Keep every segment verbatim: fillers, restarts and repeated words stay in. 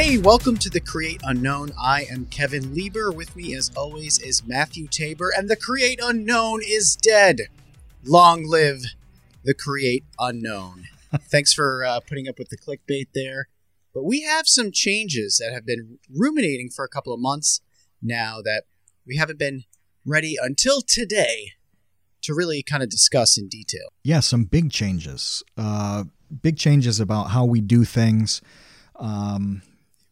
Hey, welcome to The Create Unknown. I am Kevin Lieber. With me, as always, is Matthew Tabor, and The Create Unknown is dead. Long live The Create Unknown. Thanks for uh, putting up with the clickbait there. But we have some changes that have been ruminating for a couple of months now that we haven't been ready until today to really kind of discuss in detail. Yeah, some big changes. Uh, big changes about how we do things. Um,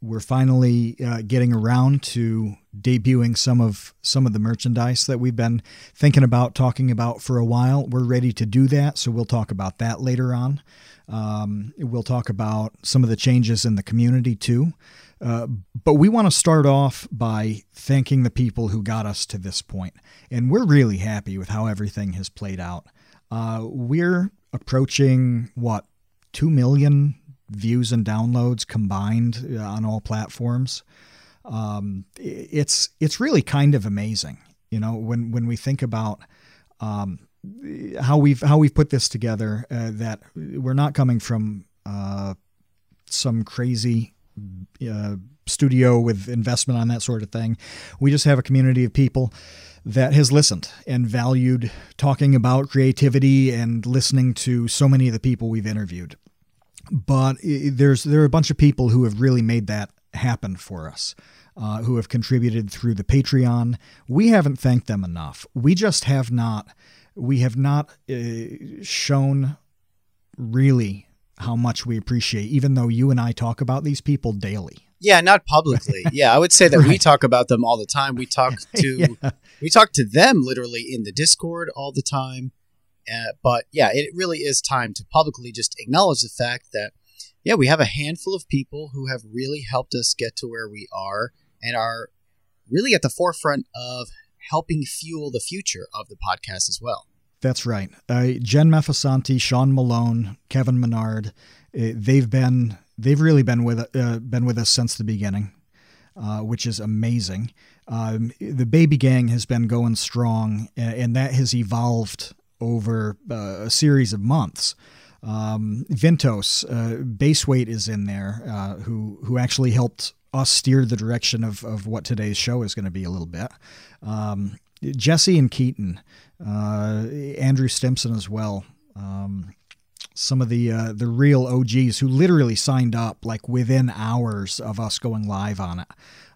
we're finally uh, getting around to debuting some of some of the merchandise that we've been thinking about talking about for a while. We're ready to do that, so we'll talk about that later on. Um, we'll talk about some of the changes in the community too. Uh, but we want to start off by thanking the people who got us to this point. And we're really happy with how everything has played out. Uh, we're approaching, what, two million views and downloads combined on all platforms. Um, it's, it's really kind of amazing. You know, when, when we think about, um, how we've, how we've put this together, uh, that we're not coming from, uh, some crazy, uh, studio with investment on that sort of thing. We just have a community of people that has listened and valued talking about creativity and listening to so many of the people we've interviewed. But there's there are a bunch of people who have really made that happen for us, uh, who have contributed through the Patreon. We haven't thanked them enough. We just have not. We have not uh, shown really how much we appreciate, even though you and I talk about these people daily. Yeah, not publicly. Yeah, I would say that right. We talk about them all the time. We talk to yeah. we talk to them literally in the Discord all the time. Uh, but yeah, it really is time to publicly just acknowledge the fact that, yeah, we have a handful of people who have really helped us get to where we are and are really at the forefront of helping fuel the future of the podcast as well. That's right. Uh, Jen Mafasanti, Sean Malone, Kevin Menard, uh, they've been they've really been with uh, been with us since the beginning, uh, which is amazing. Um, the Baby Gang has been going strong, and, and that has evolved over uh, a series of months. Um, Vintos, uh, Baseweight is in there, uh, who, who actually helped us steer the direction of, of what today's show is going to be a little bit. Um, Jesse and Keaton, uh, Andrew Stimson as well. Um, some of the, uh, the real O Gs who literally signed up like within hours of us going live on it.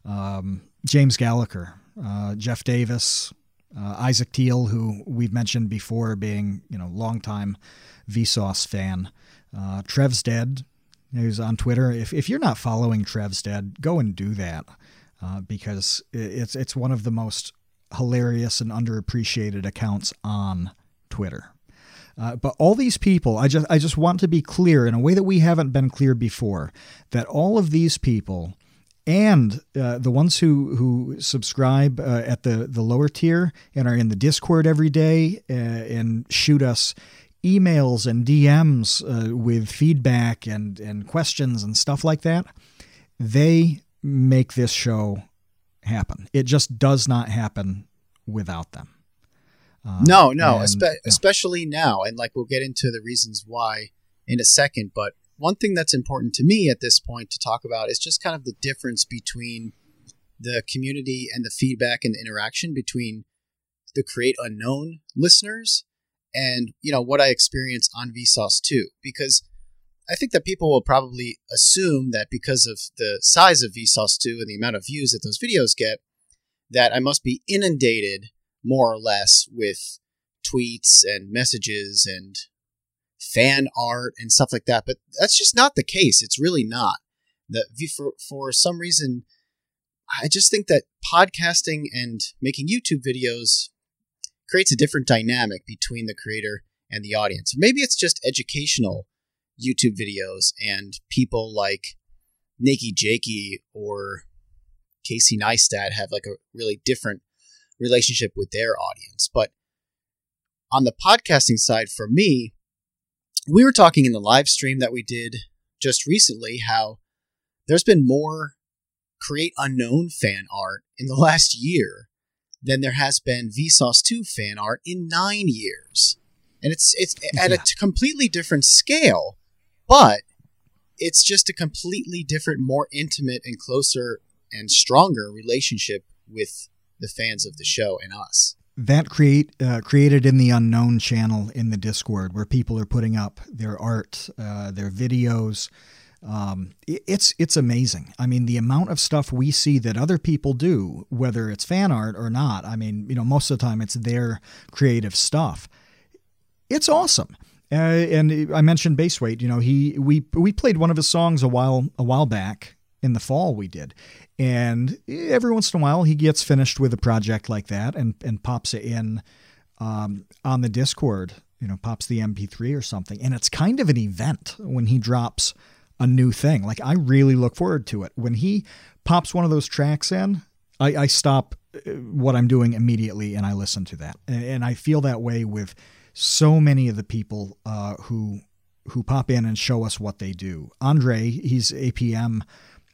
Um, James Gallagher, uh, Jeff Davis, Uh, Isaac Teal, who we've mentioned before being, you know, longtime Vsauce fan. Uh, Trev's Dead, who's on Twitter. If if you're not following Trev's Dead, go and do that uh, because it's it's one of the most hilarious and underappreciated accounts on Twitter. Uh, but all these people, I just I just want to be clear in a way that we haven't been clear before, that all of these people. And uh, the ones who who subscribe uh, at the, the lower tier and are in the Discord every day uh, and shoot us emails and D Ms uh, with feedback and, and questions and stuff like that, they make this show happen. It just does not happen without them. Uh, no, no, and, espe- no, especially now. And like we'll get into the reasons why in a second, but one thing that's important to me at this point to talk about is just kind of the difference between the community and the feedback and the interaction between the Create Unknown listeners and, you know, what I experience on Vsauce two. Because I think that people will probably assume that because of the size of Vsauce two and the amount of views that those videos get, that I must be inundated more or less with tweets and messages and fan art and stuff like that, but that's just not the case. It's really not. That for for some reason, I just think that podcasting and making YouTube videos creates a different dynamic between the creator and the audience. Maybe it's just educational YouTube videos and people like Nikki Jakey or Casey Neistat have like a really different relationship with their audience. But on the podcasting side, for me, we were talking in the live stream that we did just recently how there's been more Create Unknown fan art in the last year than there has been Vsauce two fan art in nine years. And it's it's at yeah. a completely different scale, but it's just a completely different, more intimate and closer and stronger relationship with the fans of the show and us. That create uh, created in the Unknown channel in the Discord, where people are putting up their art, uh, their videos. Um, it's it's amazing. I mean, the amount of stuff we see that other people do, whether it's fan art or not. I mean, you know, most of the time it's their creative stuff. It's awesome. Uh, and I mentioned Baseweight. You know, he we we played one of his songs a while a while back. In the fall we did. And every once in a while he gets finished with a project like that and, and pops it in um, on the Discord, you know, pops the M P three or something. And it's kind of an event when he drops a new thing. Like, I really look forward to it. When he pops one of those tracks in, I, I stop what I'm doing immediately and I listen to that. And, and I feel that way with so many of the people uh, who, who pop in and show us what they do. Andre, he's A P M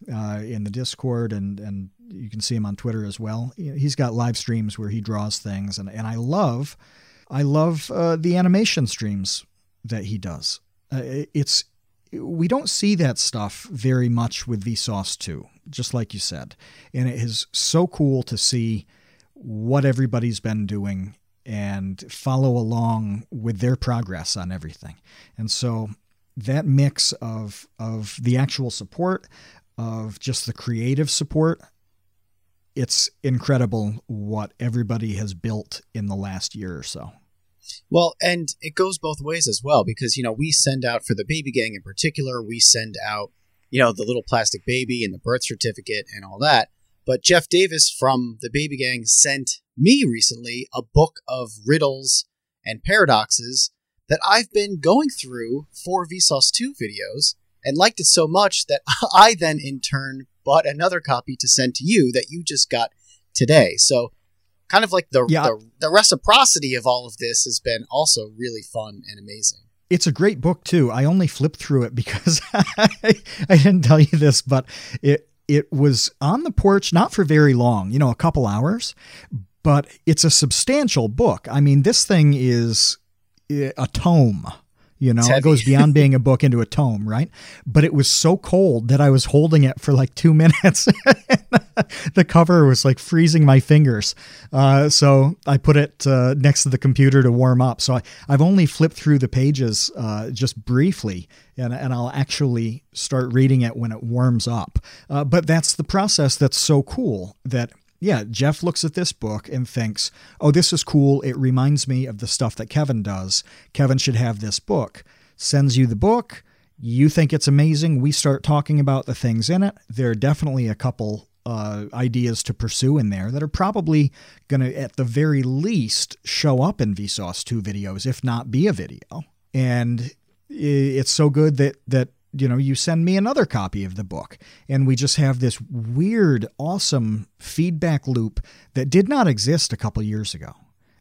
Uh, in the Discord, and, and you can see him on Twitter as well. He's got live streams where he draws things, and, and I love, I love uh, the animation streams that he does. Uh, it's we don't see that stuff very much with Vsauce two, just like you said, and it is so cool to see what everybody's been doing and follow along with their progress on everything. And so that mix of of the actual support, of just the creative support, it's incredible what everybody has built in the last year or so. Well, and it goes both ways as well, because, you know, we send out, for the Baby Gang in particular, we send out, you know, the little plastic baby and the birth certificate and all that. But Jeff Davis from the Baby Gang sent me recently a book of riddles and paradoxes that I've been going through for Vsauce two videos, and liked it so much that I then, in turn, bought another copy to send to you that you just got today. So kind of like the, yeah. the the reciprocity of all of this has been also really fun and amazing. It's a great book, too. I only flipped through it because I, I didn't tell you this, but it it was on the porch, not for very long, you know, a couple hours, but it's a substantial book. I mean, this thing is a tome. You know, it goes beyond being a book into a tome, right? But it was so cold that I was holding it for like two minutes. The cover was like freezing my fingers. Uh, so I put it uh, next to the computer to warm up. So I, I've only flipped through the pages uh, just briefly, and, and I'll actually start reading it when it warms up. Uh, but that's the process that's so cool that... Yeah, Jeff looks at this book and thinks, oh, this is cool. It reminds me of the stuff that Kevin does. Kevin should have this book. Sends you the book. You think it's amazing. We start talking about the things in it. There are definitely a couple uh, ideas to pursue in there that are probably going to, at the very least, show up in Vsauce two videos, if not be a video. And it's so good that that. you know, you send me another copy of the book, and we just have this weird, awesome feedback loop that did not exist a couple years ago.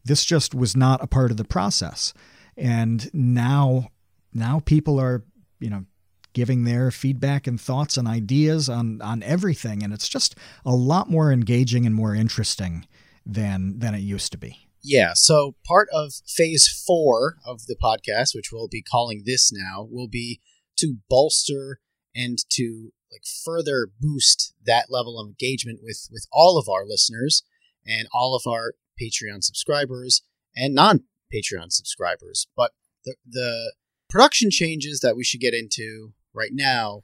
This just was not a part of the process. And now, now people are, you know, giving their feedback and thoughts and ideas on, on everything. And it's just a lot more engaging and more interesting than, than it used to be. Yeah, so part of phase four of the podcast, which we'll be calling this now, will be to bolster and to like further boost that level of engagement with, with all of our listeners and all of our Patreon subscribers and non-Patreon subscribers. But the, the production changes that we should get into right now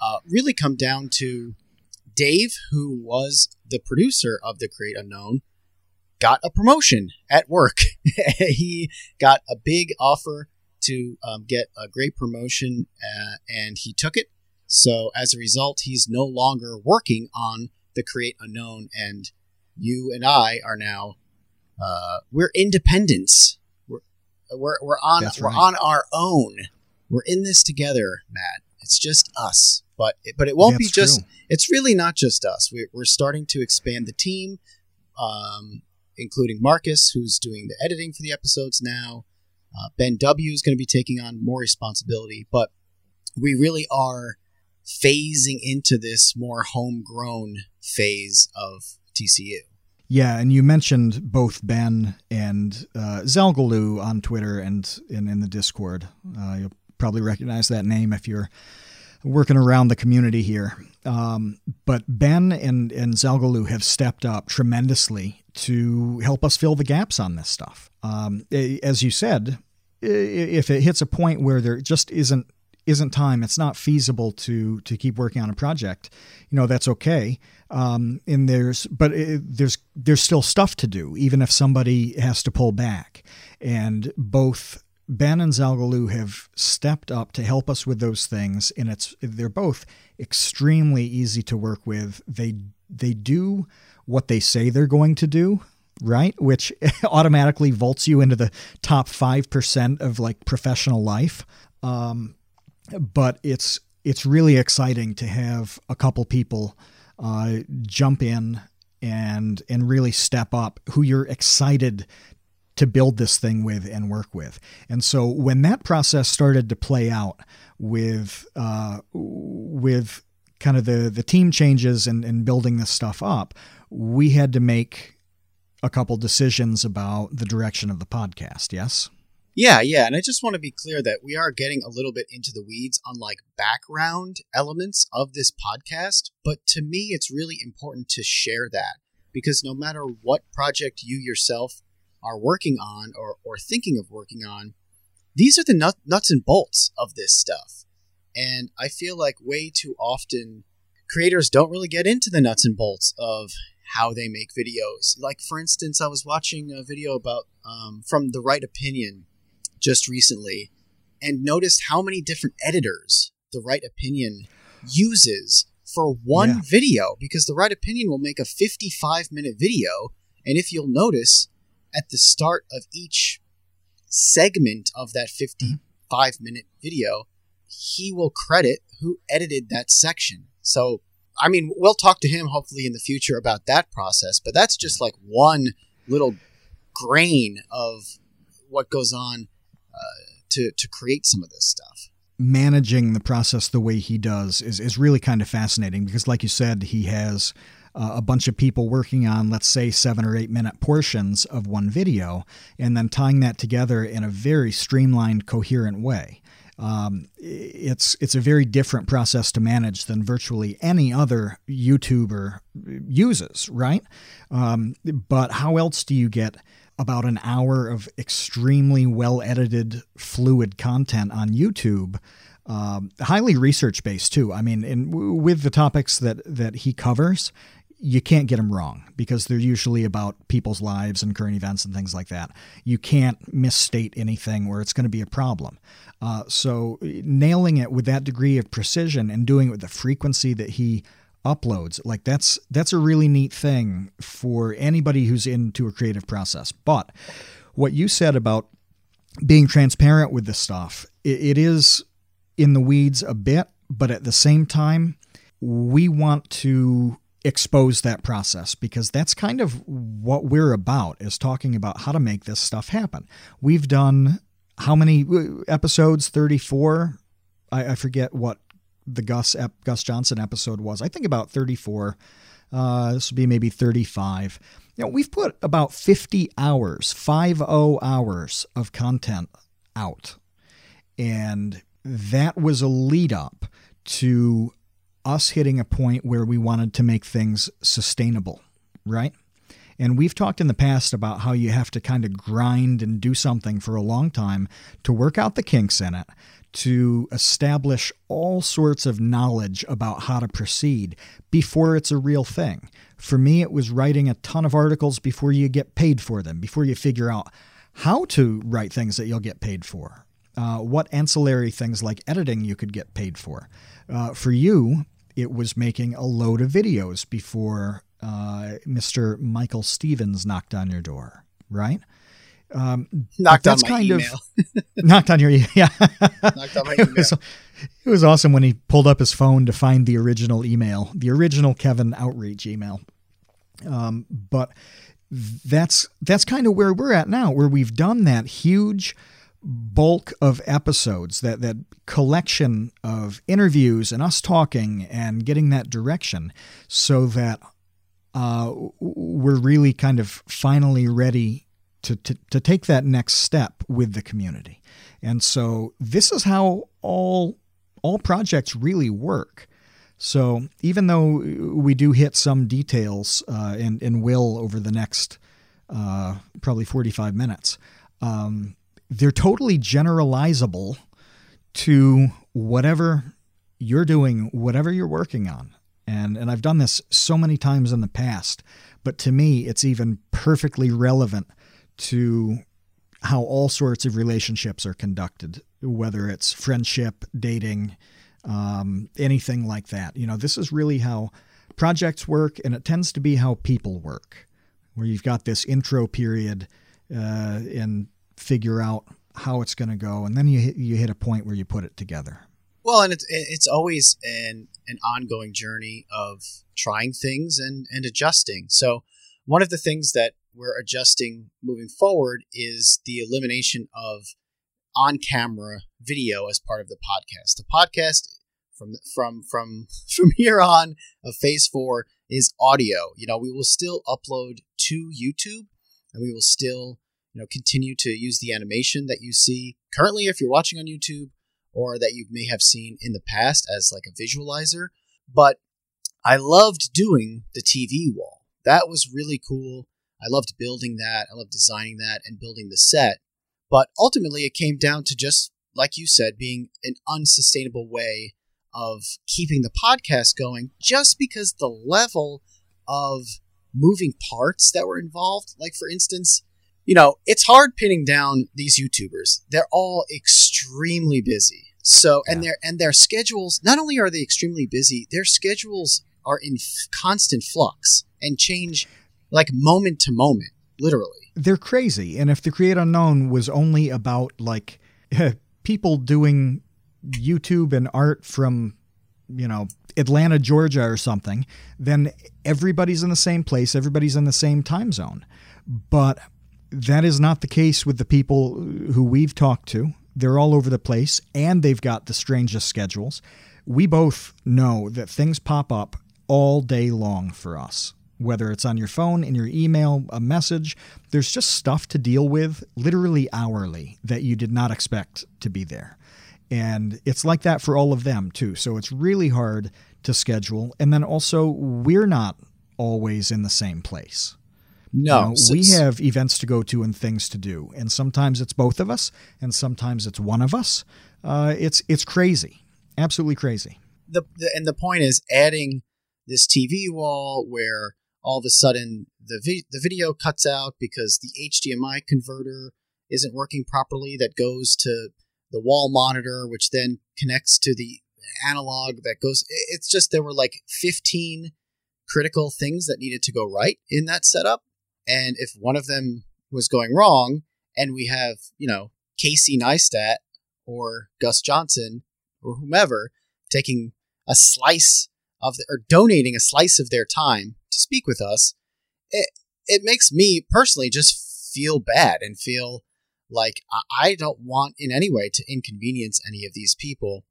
uh, really come down to Dave, who was the producer of The Create Unknown, got a promotion at work. He got a big offer to um, get a great promotion, uh, and he took it. So as a result, he's no longer working on The Create Unknown, and you and I are now uh, we're independents. We're we're we're on That's we're right. on our own. We're in this together, Matt. It's just us, but it, but it won't That's be just. True. It's really not just us. We're we're starting to expand the team, um, including Marcus, who's doing the editing for the episodes now. Uh, Ben W is going to be taking on more responsibility, but we really are phasing into this more homegrown phase of T C U. Yeah, and you mentioned both Ben and uh, Zalgaloo on Twitter and, and in the Discord. Uh, you'll probably recognize that name if you're working around the community here. Um, but Ben and, and Zalgaloo have stepped up tremendously to help us fill the gaps on this stuff. Um, as you said, if it hits a point where there just isn't isn't time, it's not feasible to to keep working on a project, you know, that's okay. Um, and there's but it, there's there's still stuff to do, even if somebody has to pull back. And both Ben and Zalgaloo have stepped up to help us with those things, and it's they're both extremely easy to work with. They they do what they say they're going to do, right? Which automatically vaults you into the top five percent of like professional life. Um, but it's it's really exciting to have a couple people uh, jump in and and really step up, who you're excited to build this thing with and work with. And so when that process started to play out with uh, with kind of the the team changes and, and building this stuff up, we had to make a couple decisions about the direction of the podcast. Yes. Yeah, yeah. And I just want to be clear that we are getting a little bit into the weeds on like background elements of this podcast. But to me, it's really important to share that, because no matter what project you yourself are working on or, or thinking of working on, these are the nut, nuts and bolts of this stuff. And I feel like way too often creators don't really get into the nuts and bolts of how they make videos. Like, for instance, I was watching a video about um, from The Right Opinion just recently and noticed how many different editors The Right Opinion uses for one yeah. video, because The Right Opinion will make a fifty-five minute video. And if you'll notice, at the start of each segment of that fifty-five minute video, he will credit who edited that section. So, I mean, we'll talk to him hopefully in the future about that process, but that's just like one little grain of what goes on uh, to, to create some of this stuff. Managing the process the way he does is, is really kind of fascinating, because like you said, he has Uh, a bunch of people working on, let's say, seven or eight minute portions of one video, and then tying that together in a very streamlined, coherent way. Um, it's it's a very different process to manage than virtually any other YouTuber uses, right? Um, but how else do you get about an hour of extremely well-edited, fluid content on YouTube? Um, highly research-based, too. I mean, and w- with the topics that, that he covers, you can't get them wrong, because they're usually about people's lives and current events and things like that. You can't misstate anything where it's going to be a problem. Uh, so nailing it with that degree of precision and doing it with the frequency that he uploads, like that's that's a really neat thing for anybody who's into a creative process. But what you said about being transparent with this stuff, it, it is in the weeds a bit, but at the same time, we want to expose that process, because that's kind of what we're about, is talking about how to make this stuff happen. We've done how many episodes? thirty-four? I, I forget what the Gus ep, Gus Johnson episode was. I think about thirty-four. Uh, this would be maybe thirty-five. You know, we've put about fifty hours, fifty hours of content out. And that was a lead up to us hitting a point where we wanted to make things sustainable, right? And we've talked in the past about how you have to kind of grind and do something for a long time to work out the kinks in it, to establish all sorts of knowledge about how to proceed before it's a real thing. For me, it was writing a ton of articles before you get paid for them, before you figure out how to write things that you'll get paid for. Uh, what ancillary things like editing you could get paid for. Uh, for you, it was making a load of videos before uh, Mister Michael Stevens knocked on your door, right? Um, knocked on my kind email. Of, knocked on your email. Yeah. Knocked on my email. It was, it was awesome when he pulled up his phone to find the original email, the original Kevin Outreach email. Um, but that's that's kind of where we're at now, where we've done that huge bulk of episodes, that, that collection of interviews and us talking and getting that direction, so that uh, we're really kind of finally ready to, to, to take that next step with the community. And so this is how all all projects really work. So even though we do hit some details uh, and, and will over the next uh, probably forty-five minutes, um, they're totally generalizable to whatever you're doing, whatever you're working on. And, and I've done this so many times in the past, but to me, it's even perfectly relevant to how all sorts of relationships are conducted, whether it's friendship, dating, um, anything like that. You know, this is really how projects work, and it tends to be how people work, where you've got this intro period uh, and figure out how it's going to go. And then you hit, you hit a point where you put it together. Well, and it's, it's always an, an ongoing journey of trying things and, and adjusting. So one of the things that we're adjusting moving forward is the elimination of on-camera video as part of the podcast. The podcast from from from from here on of phase four is audio. You know, we will still upload to YouTube, and we will still, you know, continue to use the animation that you see currently if you're watching on YouTube, or that you may have seen in the past as like a visualizer. But I loved doing the T V wall. That was really cool. I loved building that. I loved designing that and building the set. But ultimately, it came down to just, like you said, being an unsustainable way of keeping the podcast going, just because the level of moving parts that were involved. Like, for instance, you know, it's hard pinning down these YouTubers. They're all extremely busy. So, yeah. and, their, and their schedules, not only are they extremely busy, their schedules are in f- constant flux and change like moment to moment, literally. They're crazy. And if The Create Unknown was only about like people doing YouTube and art from, you know, Atlanta, Georgia or something, then everybody's in the same place. Everybody's in the same time zone. But that is not the case with the people who we've talked to. They're all over the place, and they've got the strangest schedules. We both know that things pop up all day long for us. Whether it's on your phone, in your email, a message, there's just stuff to deal with literally hourly that you did not expect to be there. And it's like that for all of them, too. So it's really hard to schedule. And then also, we're not always in the same place. No. You know, we have events to go to and things to do. And sometimes it's both of us, and sometimes it's one of us. Uh, it's it's crazy. Absolutely crazy. The, the And the point is adding this T V wall where all of a sudden the vi- the video cuts out because the H D M I converter isn't working properly. That goes to the wall monitor, which then connects to the analog that goes. It's just there were like fifteen critical things that needed to go right in that setup. And if one of them was going wrong, and we have, you know, Casey Neistat or Gus Johnson or whomever taking a slice of the, or donating a slice of their time to speak with us, it it makes me personally just feel bad and feel like I don't want in any way to inconvenience any of these people.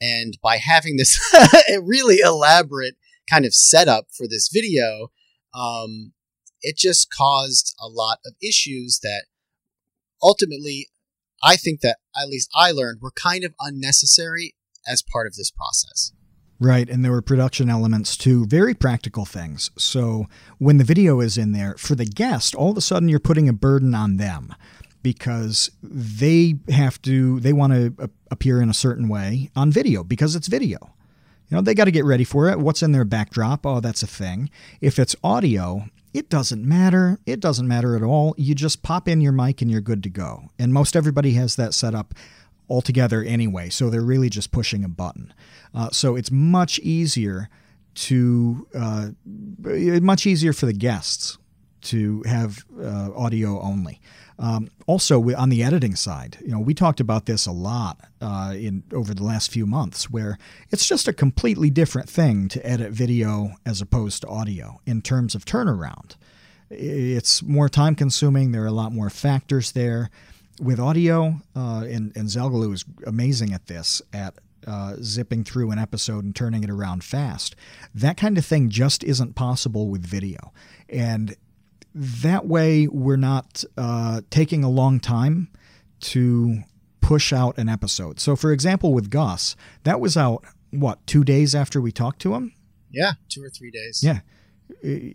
And by having this really elaborate kind of setup for this video, um, it just caused a lot of issues that ultimately I think that at least I learned were kind of unnecessary as part of this process. Right, and there were production elements too, very practical things. So when the video is in there, for the guest, all of a sudden you're putting a burden on them because they have to, they want to appear in a certain way on video because it's video. You know, they got to get ready for it. What's in their backdrop? Oh, that's a thing. If it's audio, it doesn't matter. It doesn't matter at all. You just pop in your mic and you're good to go. And most everybody has that set up altogether anyway, so they're really just pushing a button. Uh, so it's much easier to uh, much easier for the guests to have uh, audio only. Um, also, on the editing side, you know, we talked about this a lot uh, in over the last few months, where it's just a completely different thing to edit video as opposed to audio in terms of turnaround. It's more time consuming. There are a lot more factors there. With audio, uh, and, and Zalgaloo is amazing at this, at uh, zipping through an episode and turning it around fast. That kind of thing just isn't possible with video. And that way, we're not uh, taking a long time to push out an episode. So, for example, with Gus, that was out, what, two days after we talked to him? Yeah, two or three days. Yeah.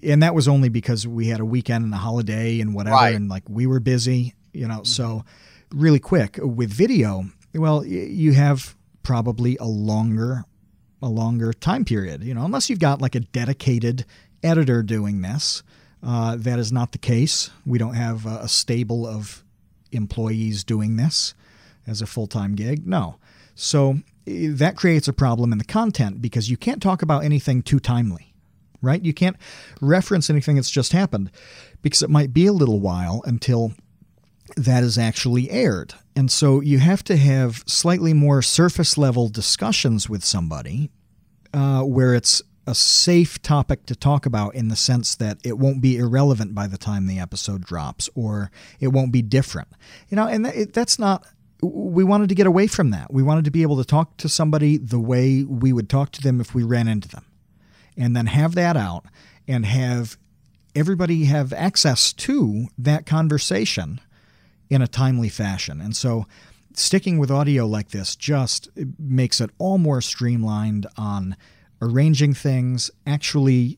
And that was only because we had a weekend and a holiday and whatever, right. and like we were busy, you know, mm-hmm. so really quick. With video, well, you have probably a longer, a longer time period, you know, unless you've got like a dedicated editor doing this. Uh, that is not the case. We don't have a stable of employees doing this as a full-time gig. No. So that creates a problem in the content because you can't talk about anything too timely, right? You can't reference anything that's just happened because it might be a little while until that is actually aired. And so you have to have slightly more surface-level discussions with somebody uh, where it's a safe topic to talk about in the sense that it won't be irrelevant by the time the episode drops or it won't be different. You know, and that, that's not, we wanted to get away from that. We wanted to be able to talk to somebody the way we would talk to them if we ran into them and then have that out and have everybody have access to that conversation in a timely fashion. And so sticking with audio like this just makes it all more streamlined on arranging things, actually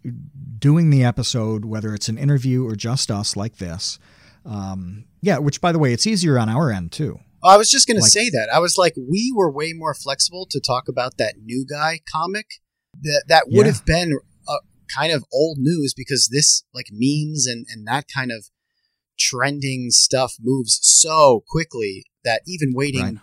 doing the episode, whether it's an interview or just us like this. Um, yeah, which, by the way, it's easier on our end, too. I was just going to like, say that. I was like, we were way more flexible to talk about that new guy comic. That that would yeah. have been a, kind of old news because this, like memes and, and that kind of trending stuff moves so quickly that even waiting, right.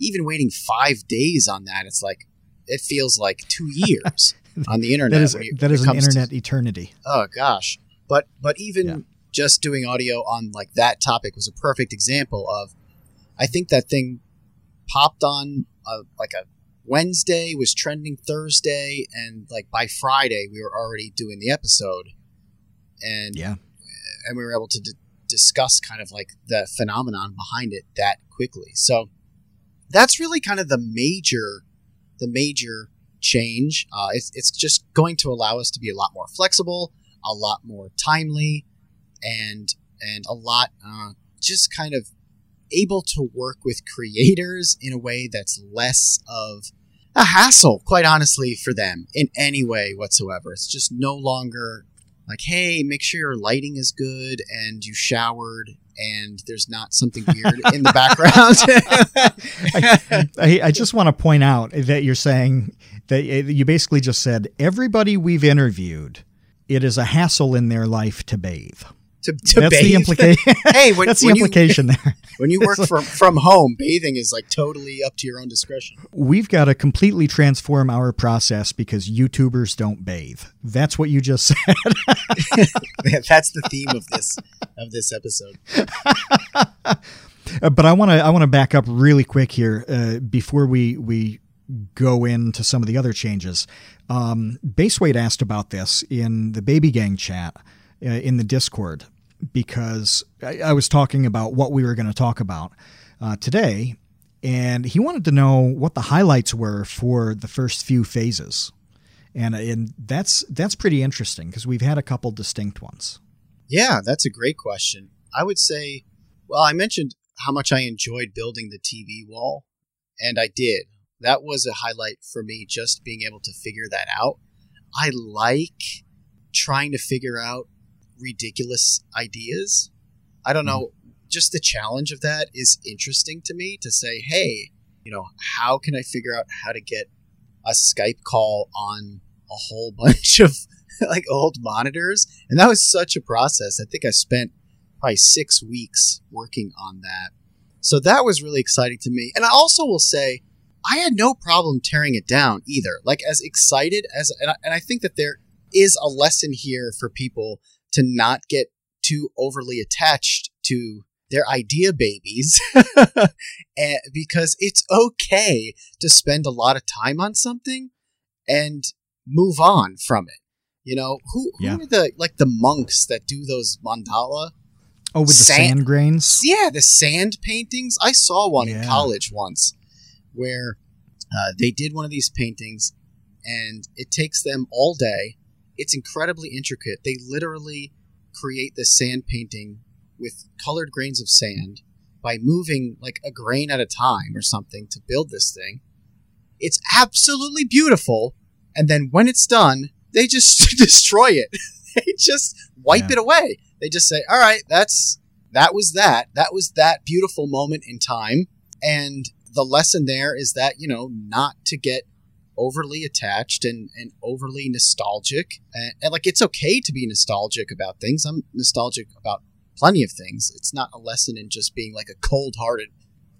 even waiting five days on that, it's like, it feels like two years on the internet. That is, you, that is an internet to, eternity. Oh, gosh. But but even yeah. just doing audio on like that topic was a perfect example of, I think that thing popped on a, like a Wednesday, was trending Thursday, and like by Friday we were already doing the episode. And, yeah. and we were able to d- discuss kind of like the phenomenon behind it that quickly. So that's really kind of the major... the major change. Uh, it's, it's just going to allow us to be a lot more flexible, a lot more timely, and and a lot uh, just kind of able to work with creators in a way that's less of a hassle, quite honestly, for them in any way whatsoever. It's just no longer like, hey, make sure your lighting is good and you showered and there's not something weird in the background. I, I, I just want to point out that you're saying that you basically just said everybody we've interviewed, it is a hassle in their life to bathe. To, to that's, bathe. The implica- hey, when, that's the when implication. That's the implication there. When you work like, from, from home, bathing is like totally up to your own discretion. We've got to completely transform our process because YouTubers don't bathe. That's what you just said. That's the theme of this of this episode. But I want to I want to back up really quick here uh, before we we go into some of the other changes. Um, Baseweight asked about this in the Baby Gang chat uh, in the Discord. Because I was talking about what we were going to talk about uh, today, and he wanted to know what the highlights were for the first few phases. And and that's that's pretty interesting because we've had a couple distinct ones. Yeah, that's a great question. I would say, well, I mentioned how much I enjoyed building the T V wall, and I did. That was a highlight for me, just being able to figure that out. I like trying to figure out ridiculous ideas. I don't know. Just the challenge of that is interesting to me to say, hey, you know, how can I figure out how to get a Skype call on a whole bunch of like old monitors? And that was such a process. I think I spent probably six weeks working on that. So that was really exciting to me. And I also will say I had no problem tearing it down either. Like as excited as, and I, and I think that there is a lesson here for people to not get too overly attached to their idea babies and, because it's okay to spend a lot of time on something and move on from it. You know, who, yeah. who are the, like the monks that do those mandala? Oh, with sand, the sand grains? Yeah, the sand paintings. I saw one yeah. in college once where uh, they did one of these paintings and it takes them all day. It's incredibly intricate. They literally create this sand painting with colored grains of sand by moving like a grain at a time or something to build this thing. It's absolutely beautiful. And then when it's done, they just destroy it. They just wipe yeah. it away. They just say, all right, that's that was that. That was that beautiful moment in time. And the lesson there is that, you know, not to get overly attached and, and overly nostalgic. And, and like, it's okay to be nostalgic about things. I'm nostalgic about plenty of things. It's not a lesson in just being like a cold-hearted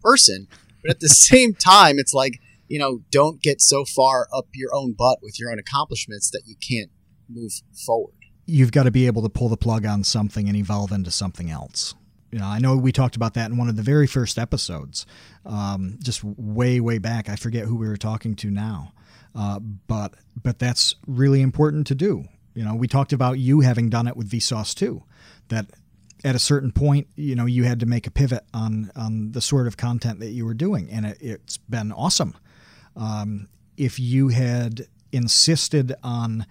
person. But at the same time, it's like, you know, don't get so far up your own butt with your own accomplishments that you can't move forward. You've got to be able to pull the plug on something and evolve into something else. You know, I know we talked about that in one of the very first episodes, um, just way, way back. I forget who we were talking to now, uh, but but that's really important to do. You know, we talked about you having done it with Vsauce two, that at a certain point, you know, you had to make a pivot on on the sort of content that you were doing, and it, it's been awesome. Um, if you had insisted on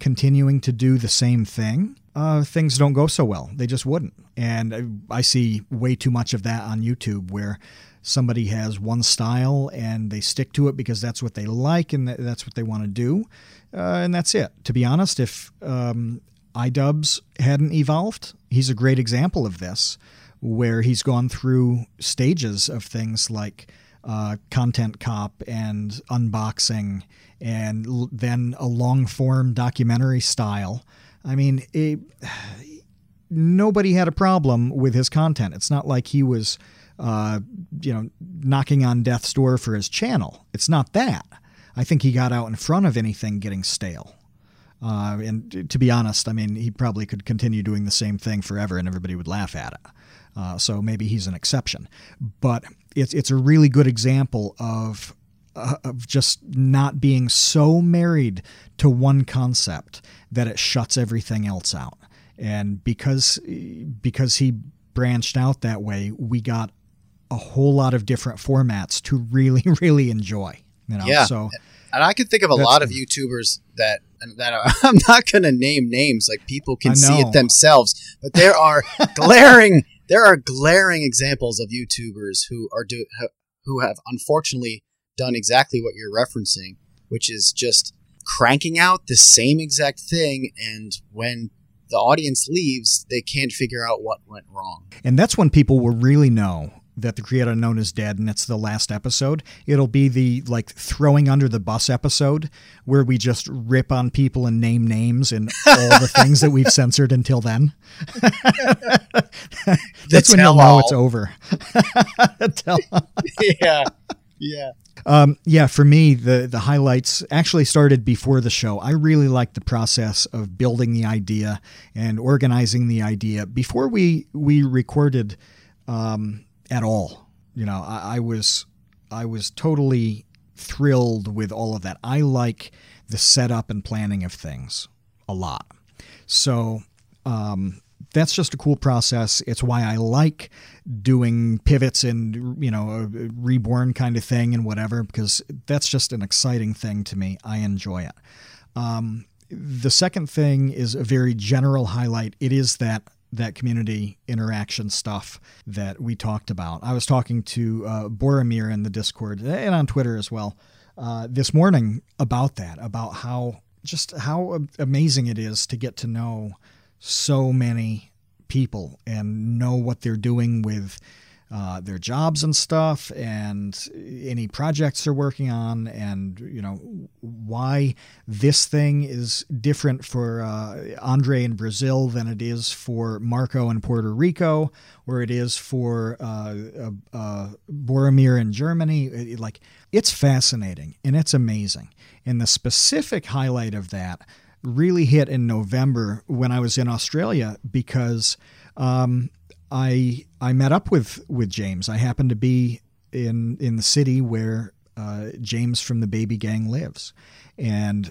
continuing to do the same thing, uh, things don't go so well. They just wouldn't. And I, I see way too much of that on YouTube where somebody has one style and they stick to it because that's what they like and th- that's what they want to do. Uh, and that's it. To be honest, if um, iDubbbz hadn't evolved, he's a great example of this, where he's gone through stages of things like Uh, content cop and unboxing and l- then a long form documentary style. I mean, it, nobody had a problem with his content. It's not like he was, uh, you know, knocking on death's door for his channel. It's not that. I think he got out in front of anything getting stale. Uh, and to be honest, I mean, he probably could continue doing the same thing forever and everybody would laugh at it. Uh, so maybe he's an exception, but it's it's a really good example of uh, of just not being so married to one concept that it shuts everything else out. And because because he branched out that way, we got a whole lot of different formats to really really enjoy. You know, yeah. So and I could think of a lot of YouTubers that. And that are, I'm not going to name names, like people can see it themselves, but there are glaring, there are glaring examples of YouTubers who are do, who have unfortunately done exactly what you're referencing, which is just cranking out the same exact thing. And when the audience leaves, they can't figure out what went wrong. And that's when people will really know that The Create Unknown is dead and it's the last episode. It'll be the like throwing under the bus episode where we just rip on people and name names and all the things that we've censored until then. That's when you'll know it's over. Yeah. Yeah. Um, yeah, for me, the, the highlights actually started before the show. I really liked the process of building the idea and organizing the idea before we, we recorded, um, at all. You know, I, I was, I was totally thrilled with all of that. I like the setup and planning of things a lot. So, um, that's just a cool process. It's why I like doing pivots and, you know, a reborn kind of thing and whatever, because that's just an exciting thing to me. I enjoy it. Um, the second thing is a very general highlight. It is that, that community interaction stuff that we talked about. I was talking to uh, Boromir in the Discord and on Twitter as well uh, this morning about that, about how just how amazing it is to get to know so many people and know what they're doing with uh, their jobs and stuff and any projects they're working on and, you know, why this thing is different for uh, Andre in Brazil than it is for Marco in Puerto Rico or it is for uh, uh, uh, Boromir in Germany. It, like, it's fascinating and it's amazing. And the specific highlight of that really hit in November when I was in Australia because um, I I met up with, with James. I happened to be in in the city where uh, James from the Baby Gang lives. And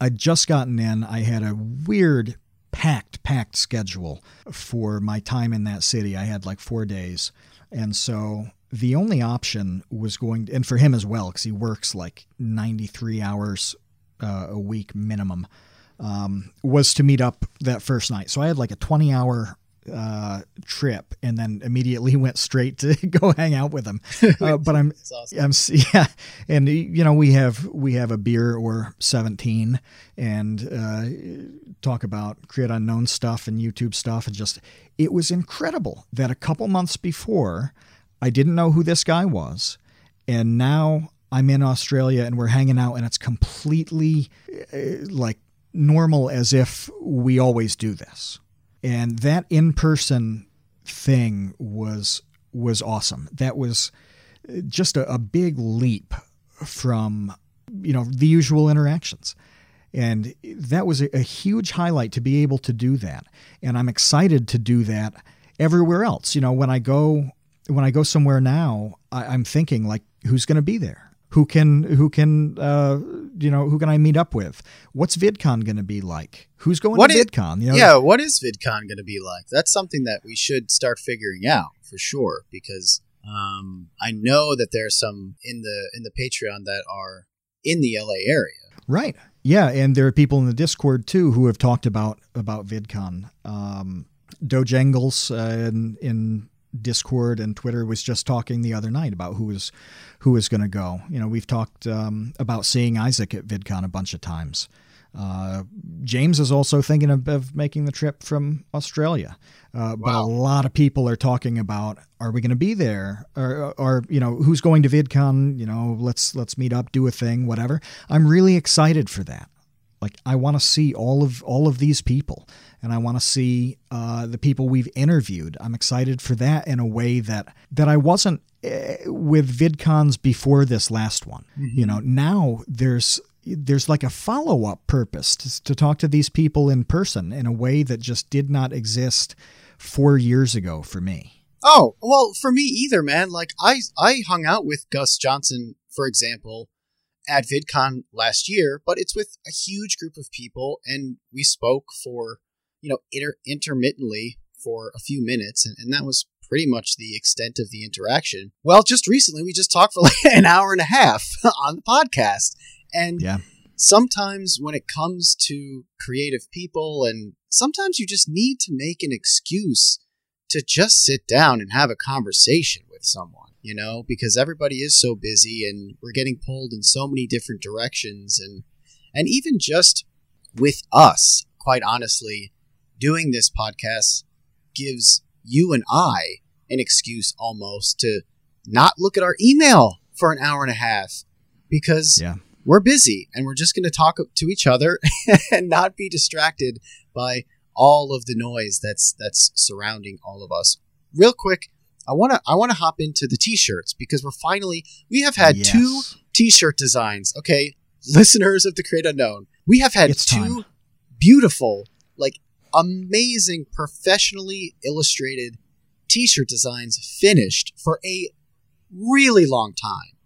I'd just gotten in. I had a weird packed, packed schedule for my time in that city. I had like four days. And so the only option was going, and for him as well, because he works like ninety-three hours uh, a week minimum, um, was to meet up that first night. So I had like a twenty hour uh, trip, and then immediately went straight to go hang out with him. Uh, but I'm, awesome. I'm, yeah. And you know, we have, we have a beer or seventeen and, uh, talk about Create Unknown stuff and YouTube stuff. And just, it was incredible that a couple months before I didn't know who this guy was. And now I'm in Australia and we're hanging out, and it's completely uh, like normal, as if we always do this. And that in-person thing was was awesome. That was just a, a big leap from, you know, the usual interactions. And that was a, a huge highlight to be able to do that. And I'm excited to do that everywhere else. You know, when I go when I go somewhere now, I, I'm thinking, like, who's going to be there? Who can, who can, uh, you know, who can I meet up with? What's VidCon going to be like? Who's going what to is, VidCon? You know, yeah. What is VidCon going to be like? That's something that we should start figuring out for sure, because, um, I know that there are some in the, in the Patreon that are in the L A area. Right. Yeah. And there are people in the Discord too, who have talked about, about VidCon. Um, Dojangles, uh, in, in, Discord and Twitter was just talking the other night about who is who is going to go. You know, we've talked um, about seeing Isaac at VidCon a bunch of times. Uh, James is also thinking of, of making the trip from Australia, uh, wow. But a lot of people are talking about, are we going to be there, or, or you know, who's going to VidCon? You know, let's let's meet up, do a thing, whatever. I'm really excited for that. Like, I want to see all of all of these people, and I want to see uh, the people we've interviewed. I'm excited for that in a way that that I wasn't uh, with VidCons before this last one. Mm-hmm. You know, now there's there's like a follow up purpose to, to talk to these people in person in a way that just did not exist four years ago for me. Oh, well, for me either, man. Like I I hung out with Gus Johnson, for example, at VidCon last year, but it's with a huge group of people, and we spoke for, you know, inter- intermittently for a few minutes, and, and that was pretty much the extent of the interaction. Well, just recently, we just talked for like an hour and a half on the podcast, and yeah. Sometimes when it comes to creative people, and sometimes you just need to make an excuse to just sit down and have a conversation with someone, you know, because everybody is so busy and we're getting pulled in so many different directions. And, and even just with us, quite honestly, doing this podcast gives you and I an excuse almost to not look at our email for an hour and a half, because yeah. we're busy and we're just going to talk to each other and not be distracted by all of the noise that's that's surrounding all of us. Real quick, I want to I want to hop into the t-shirts, because we're finally we have had yes. two t-shirt designs. Okay, listeners of the Create Unknown, we have had it's two time. beautiful, like amazing, professionally illustrated t-shirt designs finished for a really long time.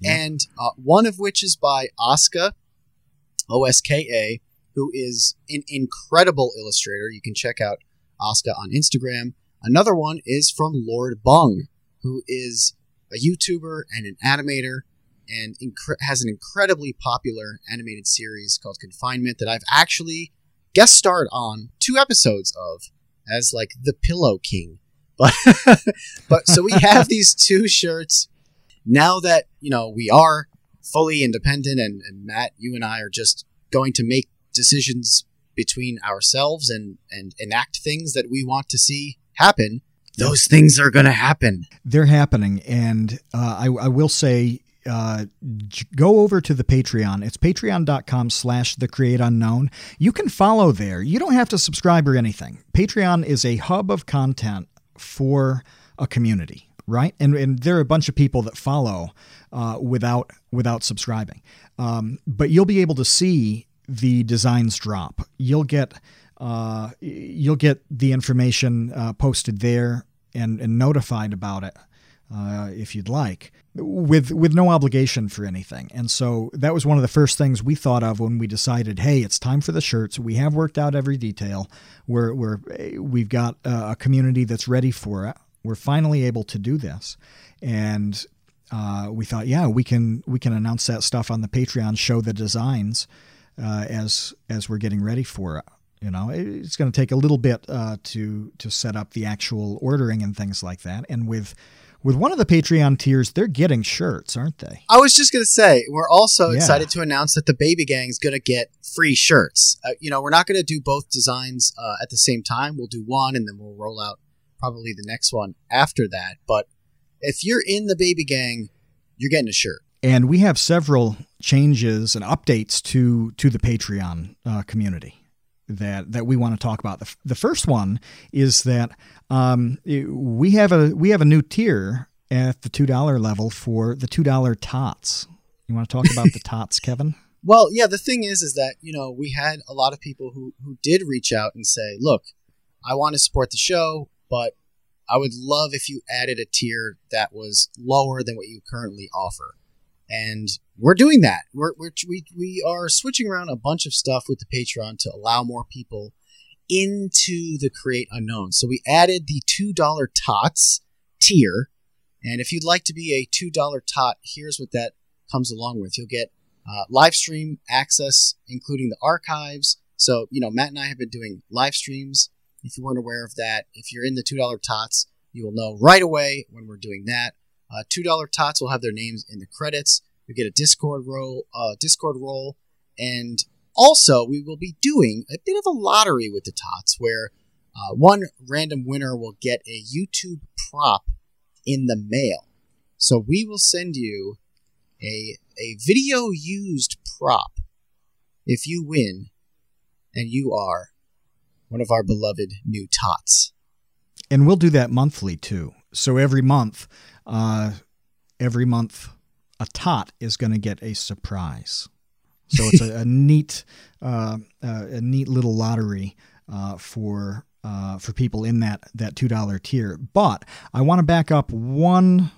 Yeah. And uh, one of which is by Aska, O S K A, who is an incredible illustrator. You can check out Aska on Instagram. Another one is from Lord Bung, who is a YouTuber and an animator, and inc- has an incredibly popular animated series called Confinement that I've actually guest starred on two episodes of as like the Pillow King. But, but so we have these two shirts now that, you know, we are fully independent, and, and Matt, you and I are just going to make decisions between ourselves and, and enact things that we want to see happen. Those things are going to happen. They're happening. And uh, I, I will say, uh, go over to the Patreon. It's patreon.com slash the create unknown. You can follow there. You don't have to subscribe or anything. Patreon is a hub of content for a community, right? And, and there are a bunch of people that follow uh, without, without subscribing. Um, but you'll be able to see the designs drop. You'll get uh, you'll get the information uh, posted there and, and notified about it uh, if you'd like, with with no obligation for anything. And so that was one of the first things we thought of when we decided, hey, it's time for the shirts. We have worked out every detail. We're we're we've got a community that's ready for it. We're finally able to do this, and uh, we thought, yeah, we can we can announce that stuff on the Patreon, show the designs. Uh, as as we're getting ready for it, You know, it's going to take a little bit uh, to to set up the actual ordering and things like that. And with with one of the Patreon tiers, they're getting shirts, aren't they? I was just going to say, we're also yeah. excited to announce that the Baby Gang is going to get free shirts. Uh, you know, we're not going to do both designs uh, at the same time. We'll do one, and then we'll roll out probably the next one after that. But if you're in the Baby Gang, you're getting a shirt. And we have several changes and updates to to the Patreon uh, community that that we want to talk about. The, f- the first one is that um, it, we have a we have a new tier at the two dollar level for the two dollar Tots. You want to talk about the Tots, Kevin? Well, yeah, the thing is, is that, you know, we had a lot of people who, who did reach out and say, look, I want to support the show, but I would love if you added a tier that was lower than what you currently offer. And we're doing that. We're, we're, we we are switching around a bunch of stuff with the Patreon to allow more people into the Create Unknown. So we added the two dollar Tots tier. And if you'd like to be a two dollar Tot, here's what that comes along with. You'll get uh, live stream access, including the archives. So, you know, Matt and I have been doing live streams. If you weren't aware of that, if you're in the two dollar Tots, you will know right away when we're doing that. Uh, two dollar Tots will have their names in the credits. You get a Discord role, uh, Discord role, and also we will be doing a bit of a lottery with the Tots, where uh, one random winner will get a YouTube prop in the mail. So we will send you a a video used prop if you win, and you are one of our beloved new Tots. And we'll do that monthly too. So every month. Uh, every month, a Tot is going to get a surprise. So it's a, a neat, uh, uh, a neat little lottery uh, for uh, for people in that that two dollar tier. But I want to back up one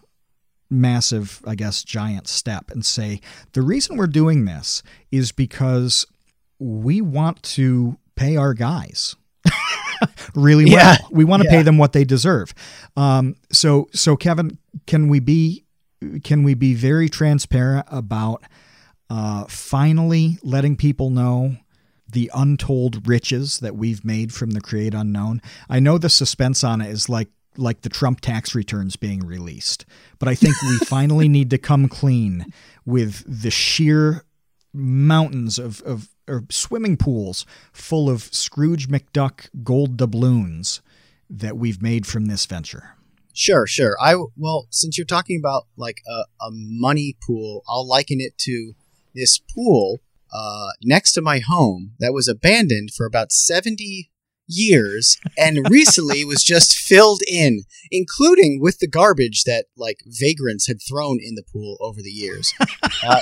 massive, I guess, giant step and say the reason we're doing this is because we want to pay our guys. Really well. Yeah. We want to yeah. pay them what they deserve. Um, so, so Kevin, can we be, can we be very transparent about uh, finally letting people know the untold riches that we've made from the Create Unknown? I know the suspense on it is like, like the Trump tax returns being released, but I think we finally need to come clean with the sheer mountains of, of, or swimming pools full of Scrooge McDuck gold doubloons that we've made from this venture. Sure, sure. I well, since you're talking about like a, a money pool, I'll liken it to this pool uh, next to my home that was abandoned for about seventy years and recently was just filled in, including with the garbage that like vagrants had thrown in the pool over the years. Uh,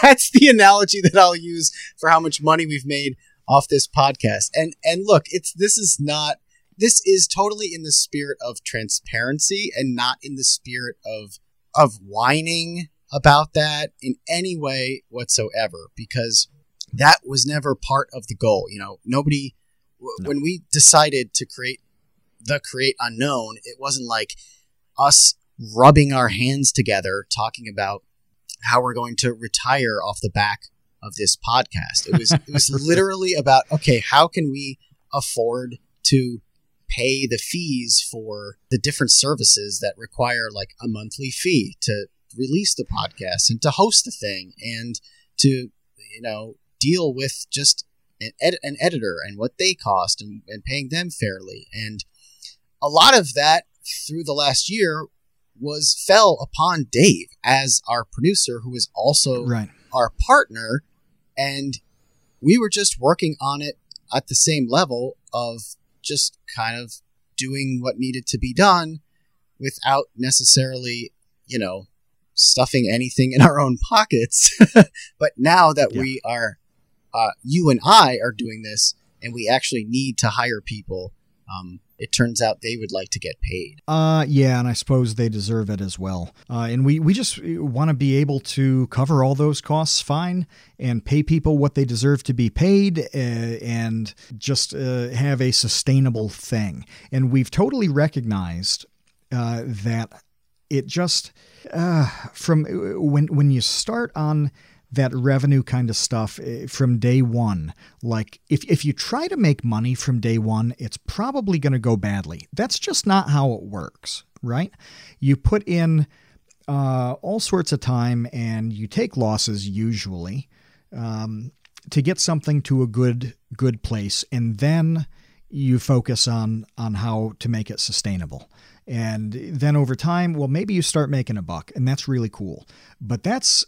that's the analogy that I'll use for how much money we've made off this podcast. And and look, it's this is not this is totally in the spirit of transparency and not in the spirit of of whining about that in any way whatsoever, because that was never part of the goal. You know, nobody. No. When we decided to create the Create Unknown, it wasn't like us rubbing our hands together talking about how we're going to retire off the back of this podcast. It was it was literally about, okay, how can we afford to pay the fees for the different services that require like a monthly fee to release the podcast and to host the thing and to, you know, deal with just An, ed- an editor and what they cost and, and paying them fairly. And a lot of that through the last year was fell upon Dave as our producer, who is also right. our partner. And we were just working on it at the same level of just kind of doing what needed to be done without necessarily, you know, stuffing anything in our own pockets. But now that yeah. we are Uh, you and I are doing this, and we actually need to hire people. Um, it turns out they would like to get paid. Uh, yeah, and I suppose they deserve it as well. Uh, and we, we just want to be able to cover all those costs fine and pay people what they deserve to be paid uh, and just uh, have a sustainable thing. And we've totally recognized uh, that it just, uh, from when when you start on that revenue kind of stuff from day one. Like if, if you try to make money from day one, it's probably going to go badly. That's just not how it works, right? You put in uh, all sorts of time and you take losses usually um, to get something to a good, good place. And then you focus on, on how to make it sustainable. And then over time, well, maybe you start making a buck, and that's really cool. But that's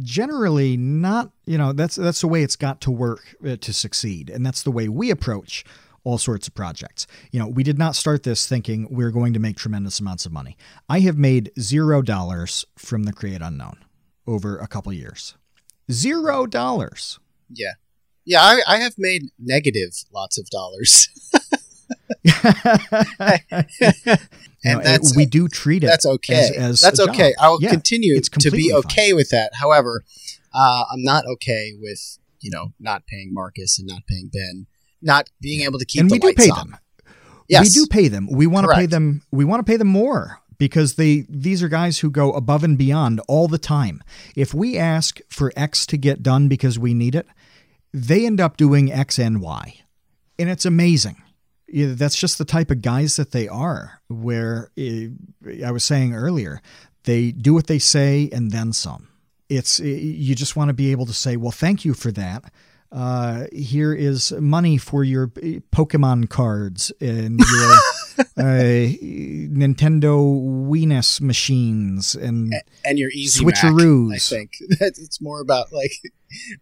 generally not, you know, that's that's the way it's got to work uh, to succeed. And that's the way we approach all sorts of projects. You know, we did not start this thinking we're going to make tremendous amounts of money. I have made zero dollars from the Create Unknown over a couple years. Zero dollars. Yeah. Yeah, I, I have made negative lots of dollars. And no, that's, we do treat it that's okay as, as that's okay job. I'll yeah, continue to be okay fine. With that. However, uh I'm not okay with, you know, not paying Marcus and not paying Ben, not being able to keep and the we lights do pay on. Them yes. we do pay them we want to pay them we want to pay them more because they these are guys who go above and beyond all the time. If we ask for X to get done because we need it, they end up doing X and Y, and it's amazing. Yeah, that's just the type of guys that they are, where uh, I was saying earlier, they do what they say and then some. It's you just want to be able to say, well, thank you for that. Uh, here is money for your Pokemon cards and your uh, Nintendo Weenus machines and, and, and your Easy switcheroos. Mac, I think it's more about like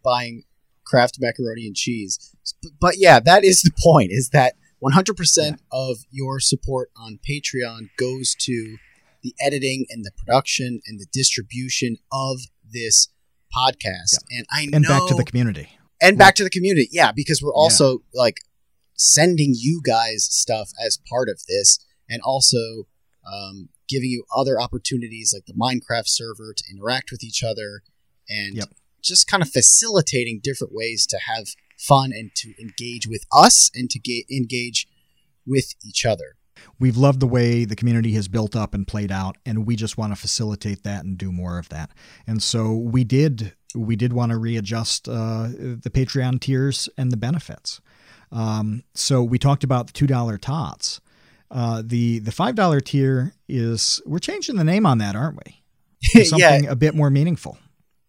buying Kraft macaroni and cheese. But yeah, that is the point, is that one hundred percent of your support on Patreon goes to the editing and the production and the distribution of this podcast. Yeah. And I know. And back to the community. And right. back to the community. Yeah, because we're also yeah. like sending you guys stuff as part of this, and also um, giving you other opportunities like the Minecraft server to interact with each other, and yep. just kind of facilitating different ways to have fun and to engage with us and to get engage with each other. We've loved the way the community has built up and played out, and we just want to facilitate that and do more of that. And so we did we did want to readjust uh, the Patreon tiers and the benefits. Um, so we talked about the two dollar tots. Uh, the the five dollar tier is, we're changing the name on that, aren't we? For something yeah. a bit more meaningful.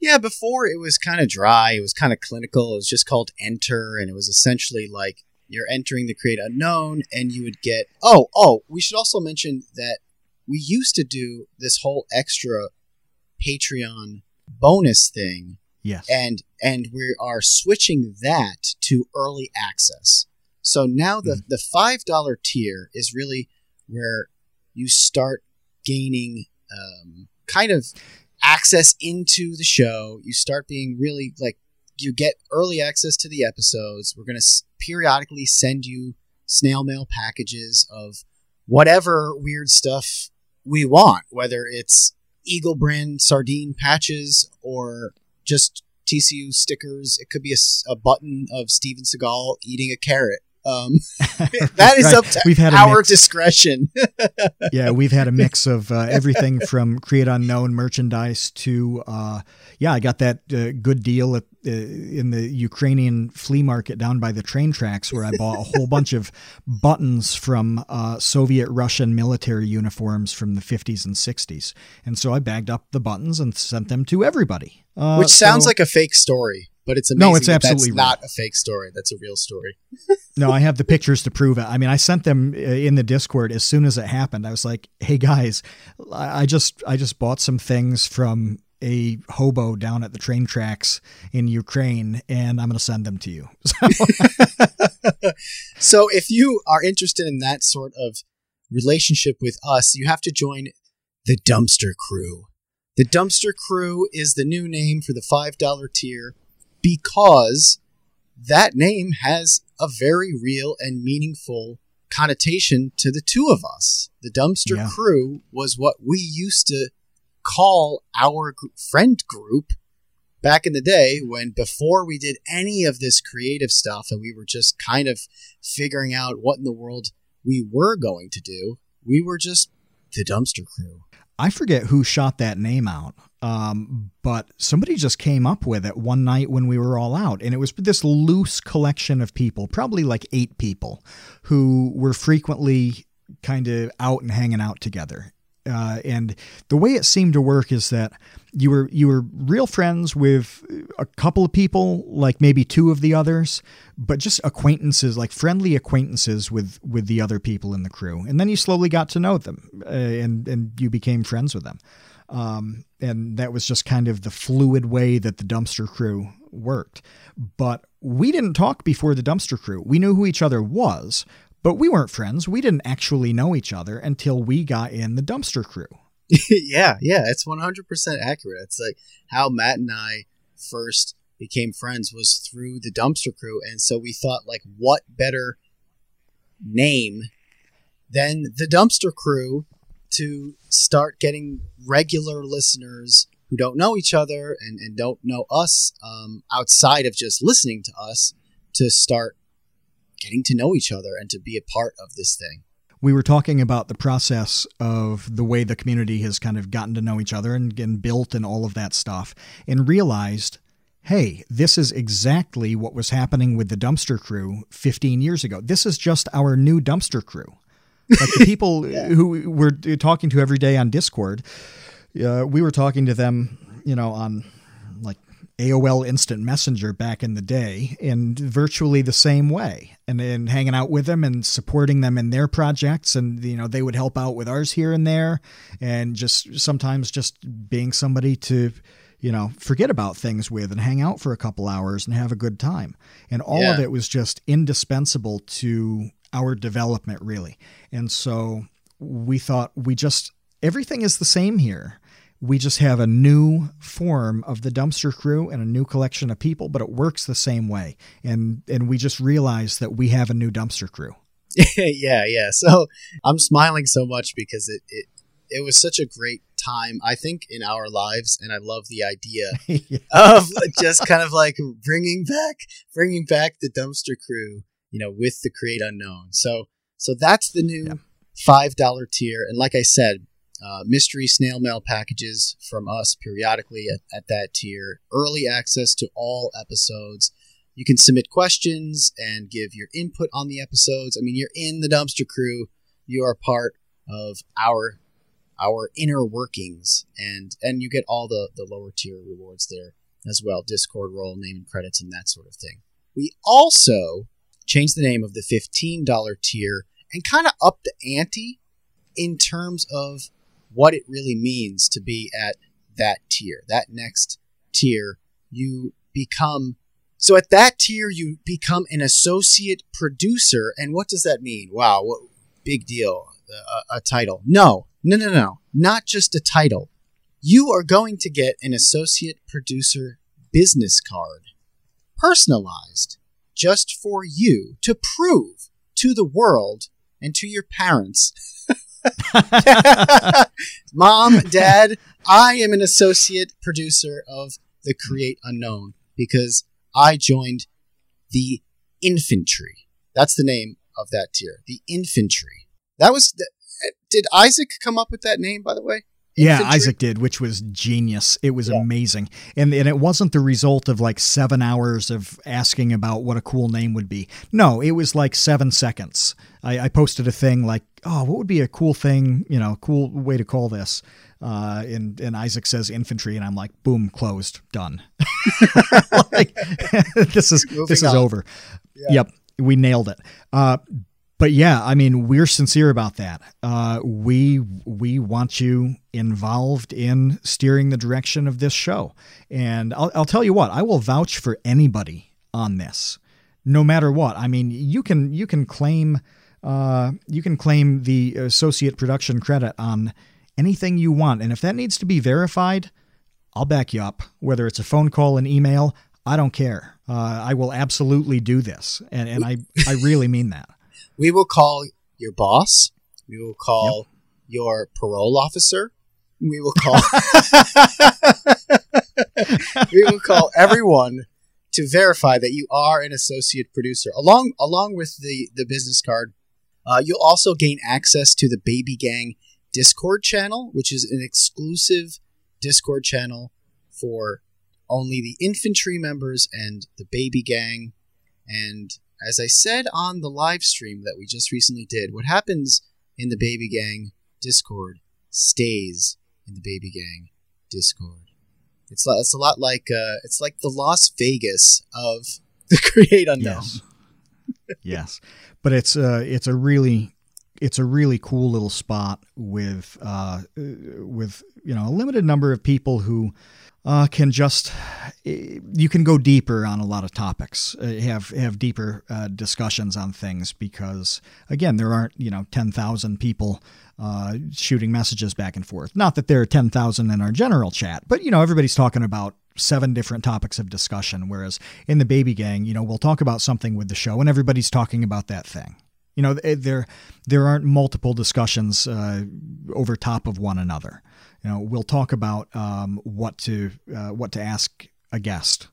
Yeah, before it was kind of dry. It was kind of clinical. It was just called Enter, and it was essentially like you're entering the Create Unknown, and you would get... Oh, oh, we should also mention that we used to do this whole extra Patreon bonus thing, yes. and and we are switching that to early access. So now the, mm. the five dollar tier is really where you start gaining um, kind of... access into the show. You start being really like you get early access to the episodes. We're going to s- periodically send you snail mail packages of whatever weird stuff we want, whether it's Eagle brand sardine patches or just T C U stickers. It could be a, a button of Steven Seagal eating a carrot. Um, that is right. up to we've had our mix. discretion. Yeah, we've had a mix of uh, everything from Create Unknown merchandise to, uh, yeah, I got that uh, good deal at, uh, in the Ukrainian flea market down by the train tracks where I bought a whole bunch of buttons from uh, Soviet Russian military uniforms from the fifties and sixties. And so I bagged up the buttons and sent them to everybody. Uh, Which sounds so- like a fake story. But it's amazing. No, it's absolutely that that's not real. A fake story. That's a real story. No, I have the pictures to prove it. I mean, I sent them in the Discord as soon as it happened. I was like, "Hey guys, I just I just bought some things from a hobo down at the train tracks in Ukraine, and I'm going to send them to you." So, so if you are interested in that sort of relationship with us, you have to join the Dumpster Crew. The Dumpster Crew is the new name for the five dollar tier, because that name has a very real and meaningful connotation to the two of us. The Dumpster yeah. Crew was what we used to call our friend group back in the day, when before we did any of this creative stuff and we were just kind of figuring out what in the world we were going to do, we were just the Dumpster Crew. I forget who shot that name out, um, but somebody just came up with it one night when we were all out. And it was this loose collection of people, probably like eight people, who were frequently kind of out and hanging out together. Uh, and the way it seemed to work is that you were you were real friends with a couple of people, like maybe two of the others, but just acquaintances, like friendly acquaintances with with the other people in the crew. And then you slowly got to know them, uh, and and you became friends with them. Um, and that was just kind of the fluid way that the Dumpster Crew worked. But we didn't talk before the Dumpster Crew. We knew who each other was, but we weren't friends. We didn't actually know each other until we got in the Dumpster Crew. yeah, yeah, it's one hundred percent accurate. It's like how Matt and I first became friends was through the Dumpster Crew. And so we thought, like, what better name than the Dumpster Crew to start getting regular listeners who don't know each other and, and don't know us um, outside of just listening to us to start getting to know each other and to be a part of this thing. We were talking about the process of the way the community has kind of gotten to know each other and, and built and all of that stuff, and realized, hey, this is exactly what was happening with the Dumpster Crew fifteen years ago. This is just our new Dumpster Crew. Like the people yeah. who we're talking to every day on Discord, uh, we were talking to them, you know, on like A O L Instant Messenger back in the day in virtually the same way, and then hanging out with them and supporting them in their projects. And, you know, they would help out with ours here and there, and just sometimes just being somebody to, you know, forget about things with and hang out for a couple hours and have a good time. And all yeah. of it was just indispensable to our development, really. And so we thought, we just, everything is the same here. We just have a new form of the Dumpster Crew and a new collection of people, but it works the same way. And and we just realized that we have a new Dumpster Crew. yeah, yeah. So I'm smiling so much because it, it, it was such a great time, I think, in our lives. And I love the idea yeah. of just kind of like bringing back, bringing back the Dumpster Crew, you know, with the Create Unknown. So, so that's the new yeah. five dollar tier. And like I said, Uh, mystery snail mail packages from us periodically at, at that tier, early access to all episodes. You can submit questions and give your input on the episodes. I mean, you're in the Dumpster Crew. You are part of our our inner workings, and and you get all the, the lower tier rewards there as well, Discord role, name and credits, and that sort of thing. We also changed the name of the fifteen dollar tier and kind of upped the ante in terms of what it really means to be at that tier, that next tier. You become, so at that tier, you become an associate producer. And what does that mean? Wow, what big deal, a, a title. No, no, no, no, not just a title. You are going to get an associate producer business card, personalized just for you to prove to the world and to your parents Mom, Dad, I am an associate producer of the Create Unknown because I joined the INFANTry. That's the name of that tier, the INFANTry. That was the, did Isaac come up with that name, by the way? Yeah, Isaac did, which was genius. It was yeah. amazing. And and it wasn't the result of like seven hours of asking about what a cool name would be. No, it was like seven seconds. I, I posted a thing like, oh, what would be a cool thing, you know, cool way to call this? Uh, and, and Isaac says INFANTry, and I'm like, boom, closed, done. like, this is Moving this is on. over. Yeah. Yep, we nailed it. Uh But yeah, I mean, we're sincere about that. Uh, we we want you involved in steering the direction of this show. And I'll, I'll tell you what, I will vouch for anybody on this, no matter what. I mean, you can you can claim uh, you can claim the associate production credit on anything you want, and if that needs to be verified, I'll back you up. Whether it's a phone call, an email, I don't care. Uh, I will absolutely do this, and and I I really mean that. We will call your boss. We will call yep. your parole officer. We will call We will call everyone to verify that you are an associate producer. Along along with the, the business card, uh, you'll also gain access to the Baby Gang Discord channel, which is an exclusive Discord channel for only the INFANTry members and the Baby Gang. And as I said on the live stream that we just recently did, what happens in the Baby Gang Discord stays in the Baby Gang Discord. It's it's a lot like uh, it's like the Las Vegas of the Create Unknown. Yes, yes. But it's uh it's a really it's a really cool little spot with uh with you know a limited number of people who uh, can just you can go deeper on a lot of topics, uh, have have deeper uh, discussions on things because again there aren't you know ten thousand people Uh, shooting messages back and forth. Not that there are ten thousand in our general chat, but, you know, everybody's talking about seven different topics of discussion, whereas in the Baby Gang, you know, we'll talk about something with the show and everybody's talking about that thing. You know, there there aren't multiple discussions uh, over top of one another. You know, we'll talk about um, what to uh, what to ask a guest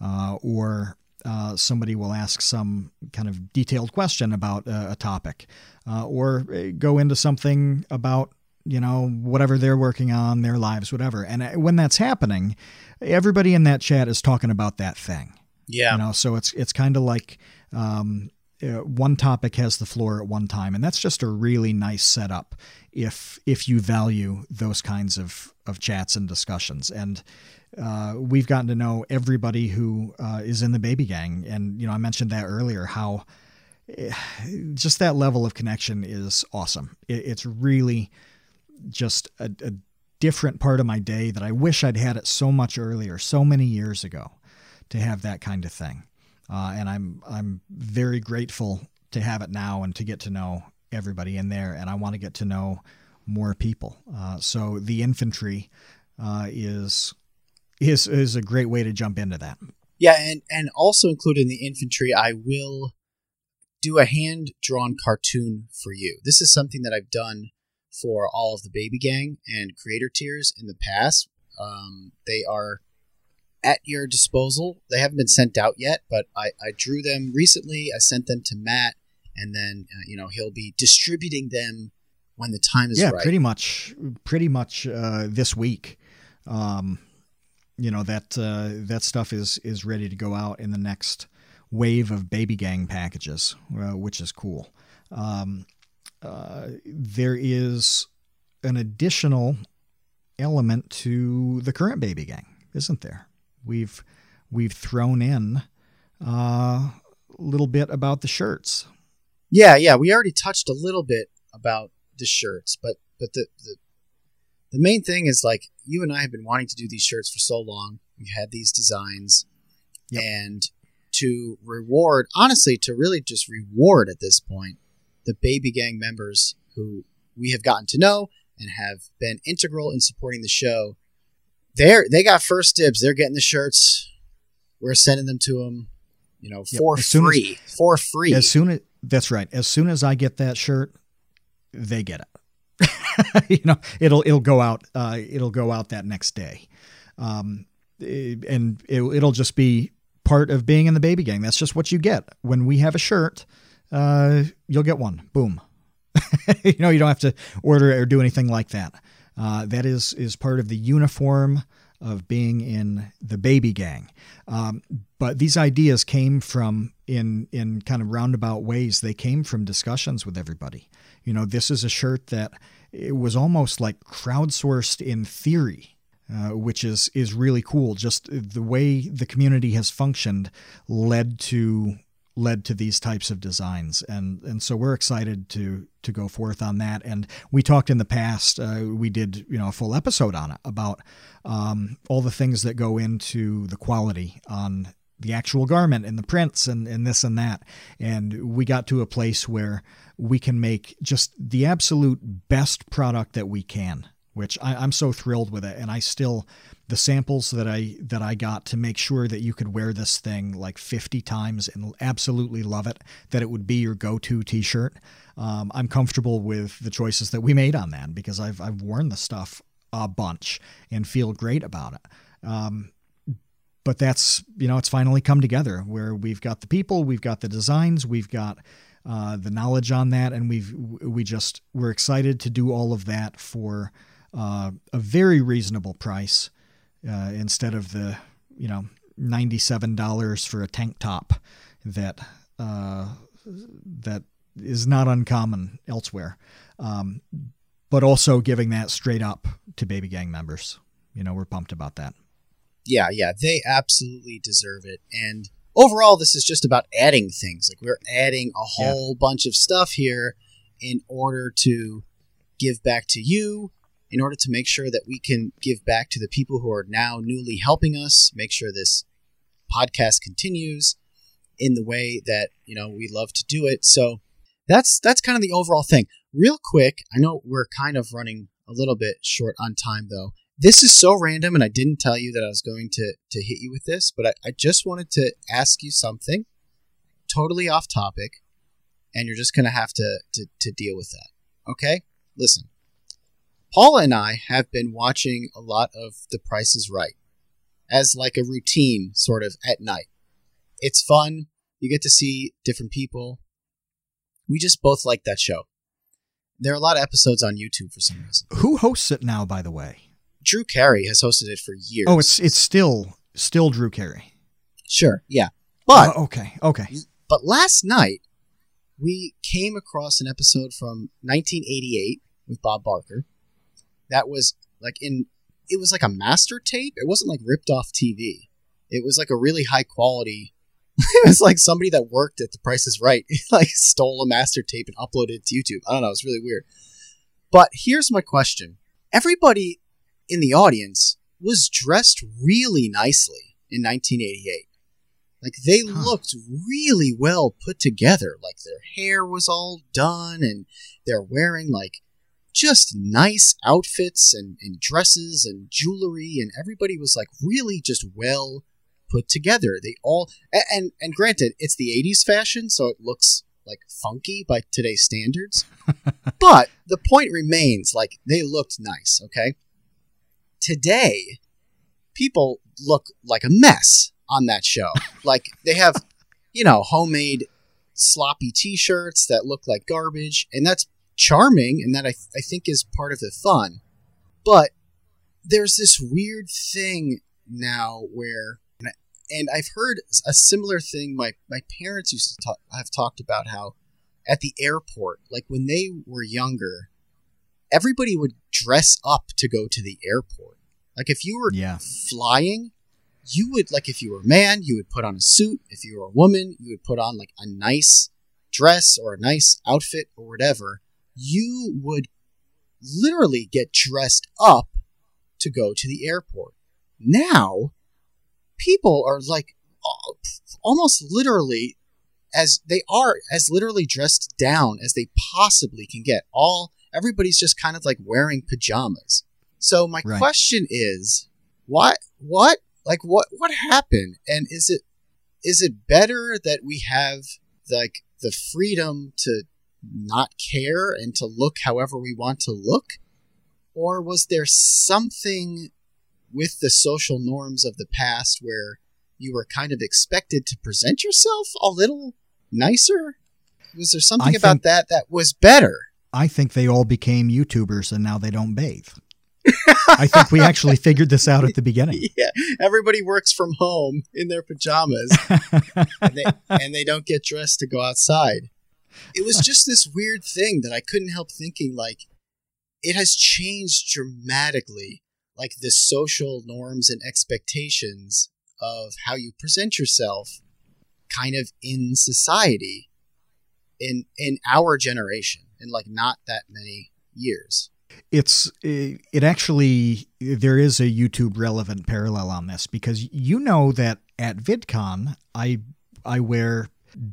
uh, or Uh, somebody will ask some kind of detailed question about uh, a topic uh, or go into something about, you know, whatever they're working on, their lives, whatever. And when that's happening, everybody in that chat is talking about that thing. Yeah. You know, so it's, it's kind of like um, uh, one topic has the floor at one time. And that's just a really nice setup if, if you value those kinds of, of chats and discussions. And, Uh, we've gotten to know everybody who uh, is in the Baby Gang. And, you know, I mentioned that earlier, how just that level of connection is awesome. It's really just a, a different part of my day that I wish I'd had it so much earlier, so many years ago, to have that kind of thing. Uh, and I'm, I'm very grateful to have it now and to get to know everybody in there. And I want to get to know more people. Uh, so the INFANTry uh, is... is is a great way to jump into that. Yeah, and, and also included in the INFANTry, I will do a hand-drawn cartoon for you. This is something that I've done for all of the Baby Gang and creator tiers in the past. Um, they are at your disposal. They haven't been sent out yet, but I, I drew them recently. I sent them to Matt, and then uh, you know he'll be distributing them when the time is yeah, right. Yeah, pretty much, pretty much uh, this week. Um You know, that uh, that stuff is is ready to go out in the next wave of Baby Gang packages, uh, which is cool. Um, uh, there is an additional element to the current Baby Gang, isn't there? We've we've thrown in uh, a little bit about the shirts. Yeah, yeah. We already touched a little bit about the shirts, but but the... the The main thing is, like, you and I have been wanting to do these shirts for so long. We had these designs. Yep. And to reward, honestly, to really just reward at this point, the Baby Gang members who we have gotten to know and have been integral in supporting the show, they're, they got first dibs. They're getting the shirts. We're sending them to them, you know, yep. for as free. As, for free. As soon as, that's right. As soon as I get that shirt, they get it. you know, it'll, it'll go out, uh, it'll go out that next day. Um, and it, it'll just be part of being in the Baby Gang. That's just what you get when we have a shirt. Uh, you'll get one. Boom. you know, you don't have to order it or do anything like that. Uh, that is, is part of the uniform of being in the Baby Gang. Um, but these ideas came from in, in kind of roundabout ways. They came from discussions with everybody. You know, this is a shirt that it was almost like crowdsourced in theory, uh, which is, is really cool. Just the way the community has functioned led to, led to these types of designs. And, and so we're excited to, to go forth on that. And we talked in the past, uh, we did, you know, a full episode on it about, um, all the things that go into the quality on the actual garment and the prints and, and this and that. And we got to a place where we can make just the absolute best product that we can, which I, I'm so thrilled with it. And I still, the samples that I, that I got to make sure that you could wear this thing like fifty times and absolutely love it, that it would be your go-to t-shirt. Um, I'm comfortable with the choices that we made on that because I've, I've worn the stuff a bunch and feel great about it. Um, But that's, you know, it's finally come together where we've got the people, we've got the designs, we've got uh, the knowledge on that. And we've, we just, we're excited to do all of that for uh, a very reasonable price uh, instead of the, you know, ninety-seven dollars for a tank top that, uh, that is not uncommon elsewhere. Um, but also giving that straight up to Baby Gang members. You know, we're pumped about that. Yeah, yeah, they absolutely deserve it. And overall, this is just about adding things. Like, we're adding a whole yeah. bunch of stuff here in order to give back to you, in order to make sure that we can give back to the people who are now newly helping us, make sure this podcast continues in the way that, you know, we love to do it. So that's that's kind of the overall thing. Real quick, I know we're kind of running a little bit short on time, though. This is so random, and I didn't tell you that I was going to, to hit you with this, but I, I just wanted to ask you something totally off topic, and you're just going to have to, to to deal with that. Okay? Listen. Paula and I have been watching a lot of The Price is Right as like a routine sort of at night. It's fun. You get to see different people. We just both like that show. There are a lot of episodes on YouTube for some reason. Who hosts it now, by the way? Drew Carey has hosted it for years. Oh, it's it's still still Drew Carey. Sure, yeah. But uh, okay, okay. But last night we came across an episode from nineteen eighty-eight with Bob Barker. That was like in it was like a master tape. It wasn't like ripped off T V. It was like a really high quality. It was like somebody that worked at The Price is Right like stole a master tape and uploaded it to YouTube. I don't know, it's really weird. But here's my question. Everybody in the audience was dressed really nicely in nineteen eighty-eight. Like, they huh. looked really well put together. Like, their hair was all done, and they're wearing like just nice outfits and, and dresses and jewelry, and everybody was like really just well put together. They all, and and granted, it's the eighties fashion, so it looks like funky by today's standards, but the point remains, like, they looked nice, okay? Today, people look like a mess on that show. Like, they have, you know, homemade sloppy t-shirts that look like garbage, and that's charming, and that I, th- I think is part of the fun. But there's this weird thing now where, and I've heard a similar thing, my, my parents used to talk, have talked about how at the airport, like when they were younger, everybody would dress up to go to the airport. Like, if you were yeah. flying, you would, like, if you were a man, you would put on a suit. If you were a woman, you would put on like a nice dress or a nice outfit or whatever. You would literally get dressed up to go to the airport. Now, people are like almost literally as they are as literally dressed down as they possibly can get. All Everybody's just kind of like wearing pajamas. So my right. question is, what, what, like what, what happened? And is it, is it better that we have like the freedom to not care and to look however we want to look? Or was there something with the social norms of the past where you were kind of expected to present yourself a little nicer? Was there something I about think- that that was better? I think they all became YouTubers and now they don't bathe. I think we actually figured this out at the beginning. Yeah, everybody works from home in their pajamas and, they, and they don't get dressed to go outside. It was just this weird thing that I couldn't help thinking, like, it has changed dramatically, like the social norms and expectations of how you present yourself kind of in society in in our generation. In like not that many years. It's, it actually, there is a YouTube relevant parallel on this, because you know that at VidCon, I, I wear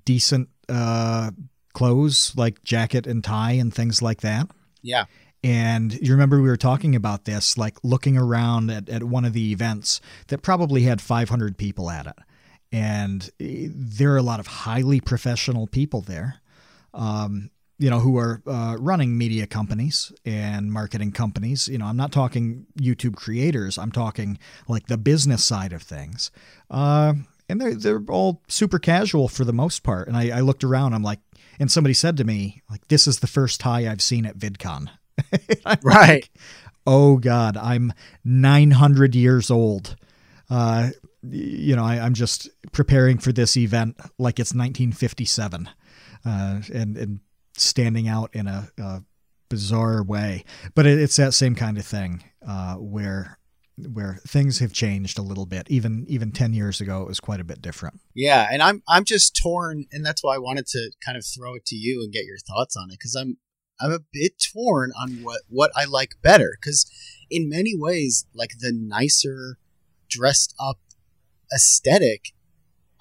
decent uh, clothes like jacket and tie and things like that. Yeah. And you remember we were talking about this, like looking around at, at one of the events that probably had five hundred people at it. And there are a lot of highly professional people there. Um, you know, who are uh, running media companies and marketing companies. You know, I'm not talking YouTube creators. I'm talking like the business side of things. Uh, and they're, they're all super casual for the most part. And I, I looked around, I'm like, and somebody said to me, like, this is the first tie I've seen at VidCon. Right. Like, oh God, I'm nine hundred years old. Uh, you know, I, I'm just preparing for this event like it's nineteen fifty-seven, uh, and, and standing out in a, a bizarre way. But it, it's that same kind of thing, uh, where, where things have changed a little bit. Even, even ten years ago, it was quite a bit different. Yeah. And I'm, I'm just torn. And that's why I wanted to kind of throw it to you and get your thoughts on it. 'Cause I'm, I'm a bit torn on what, what I like better. 'Cause in many ways, like the nicer dressed up aesthetic,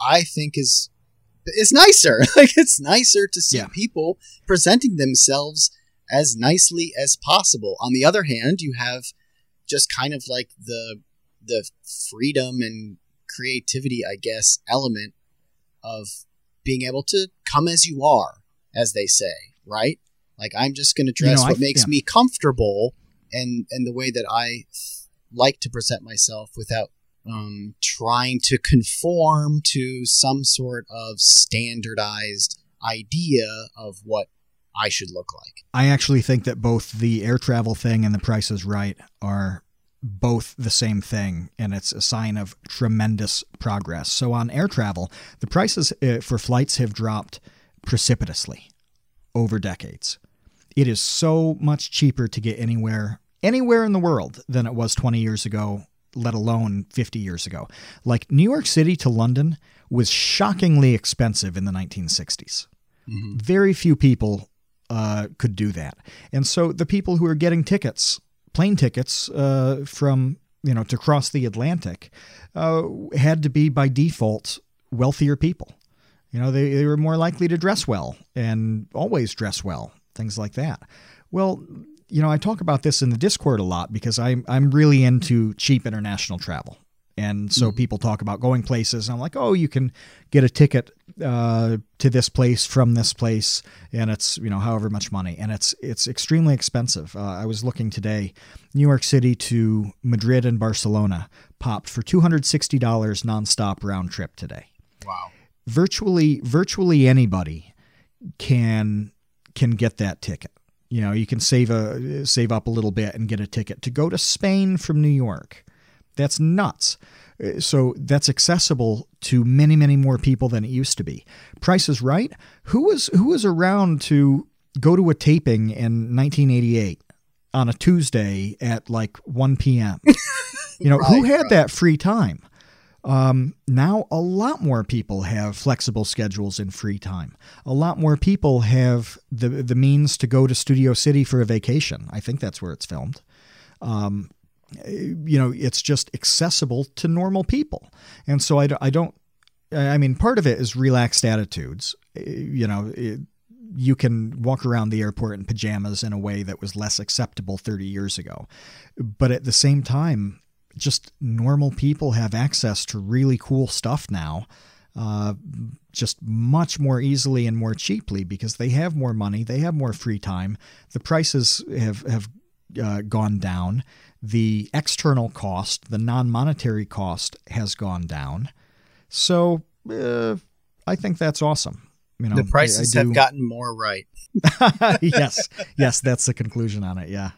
I think is, is nicer. Like it's nicer to see yeah. people presenting themselves as nicely as possible. On the other hand, you have just kind of like the, the freedom and creativity, I guess, element of being able to come as you are, as they say, right? Like, I'm just going to dress you know, what I, makes yeah. me comfortable, and, and the way that I like to present myself without um, trying to conform to some sort of standardized idea of what I should look like. I actually think that both the air travel thing and The Price is Right are both the same thing, and it's a sign of tremendous progress. So on air travel, the prices for flights have dropped precipitously over decades. It is so much cheaper to get anywhere, anywhere in the world than it was twenty years ago, let alone fifty years ago. Like New York City to London was shockingly expensive in the nineteen sixties. Mm-hmm. Very few people uh, could do that. And so the people who are getting tickets, plane tickets uh, from, you know, to cross the Atlantic uh, had to be by default wealthier people. You know, they, they were more likely to dress well and always dress well, things like that. Well, you know, I talk about this in the Discord a lot because I'm, I'm really into cheap international travel. And so people talk about going places, and I'm like, oh, you can get a ticket uh, to this place from this place, and it's, you know, however much money. And it's it's extremely expensive. Uh, I was looking today, New York City to Madrid and Barcelona popped for two hundred sixty dollars nonstop round trip today. Wow. Virtually, virtually anybody can can get that ticket. You know, you can save a save up a little bit and get a ticket to go to Spain from New York. That's nuts. So that's accessible to many, many more people than it used to be. Price is Right. Who was who was around to go to a taping in nineteen eighty-eight on a Tuesday at like one p m? You know, right, who had right. that free time? Um, now a lot more people have flexible schedules and free time. A lot more people have the the means to go to Studio City for a vacation. I think that's where it's filmed. Um, you know, it's just accessible to normal people. And so I, I don't, I mean, part of it is relaxed attitudes. You know, it, you can walk around the airport in pajamas in a way that was less acceptable thirty years ago. But at the same time, just normal people have access to really cool stuff now, uh, just much more easily and more cheaply because they have more money. They have more free time. The prices have, have uh, gone down. The external cost, the non-monetary cost, has gone down. So uh, I think that's awesome. You know, the prices I, I have gotten more right. Yes. Yes, that's the conclusion on it. Yeah.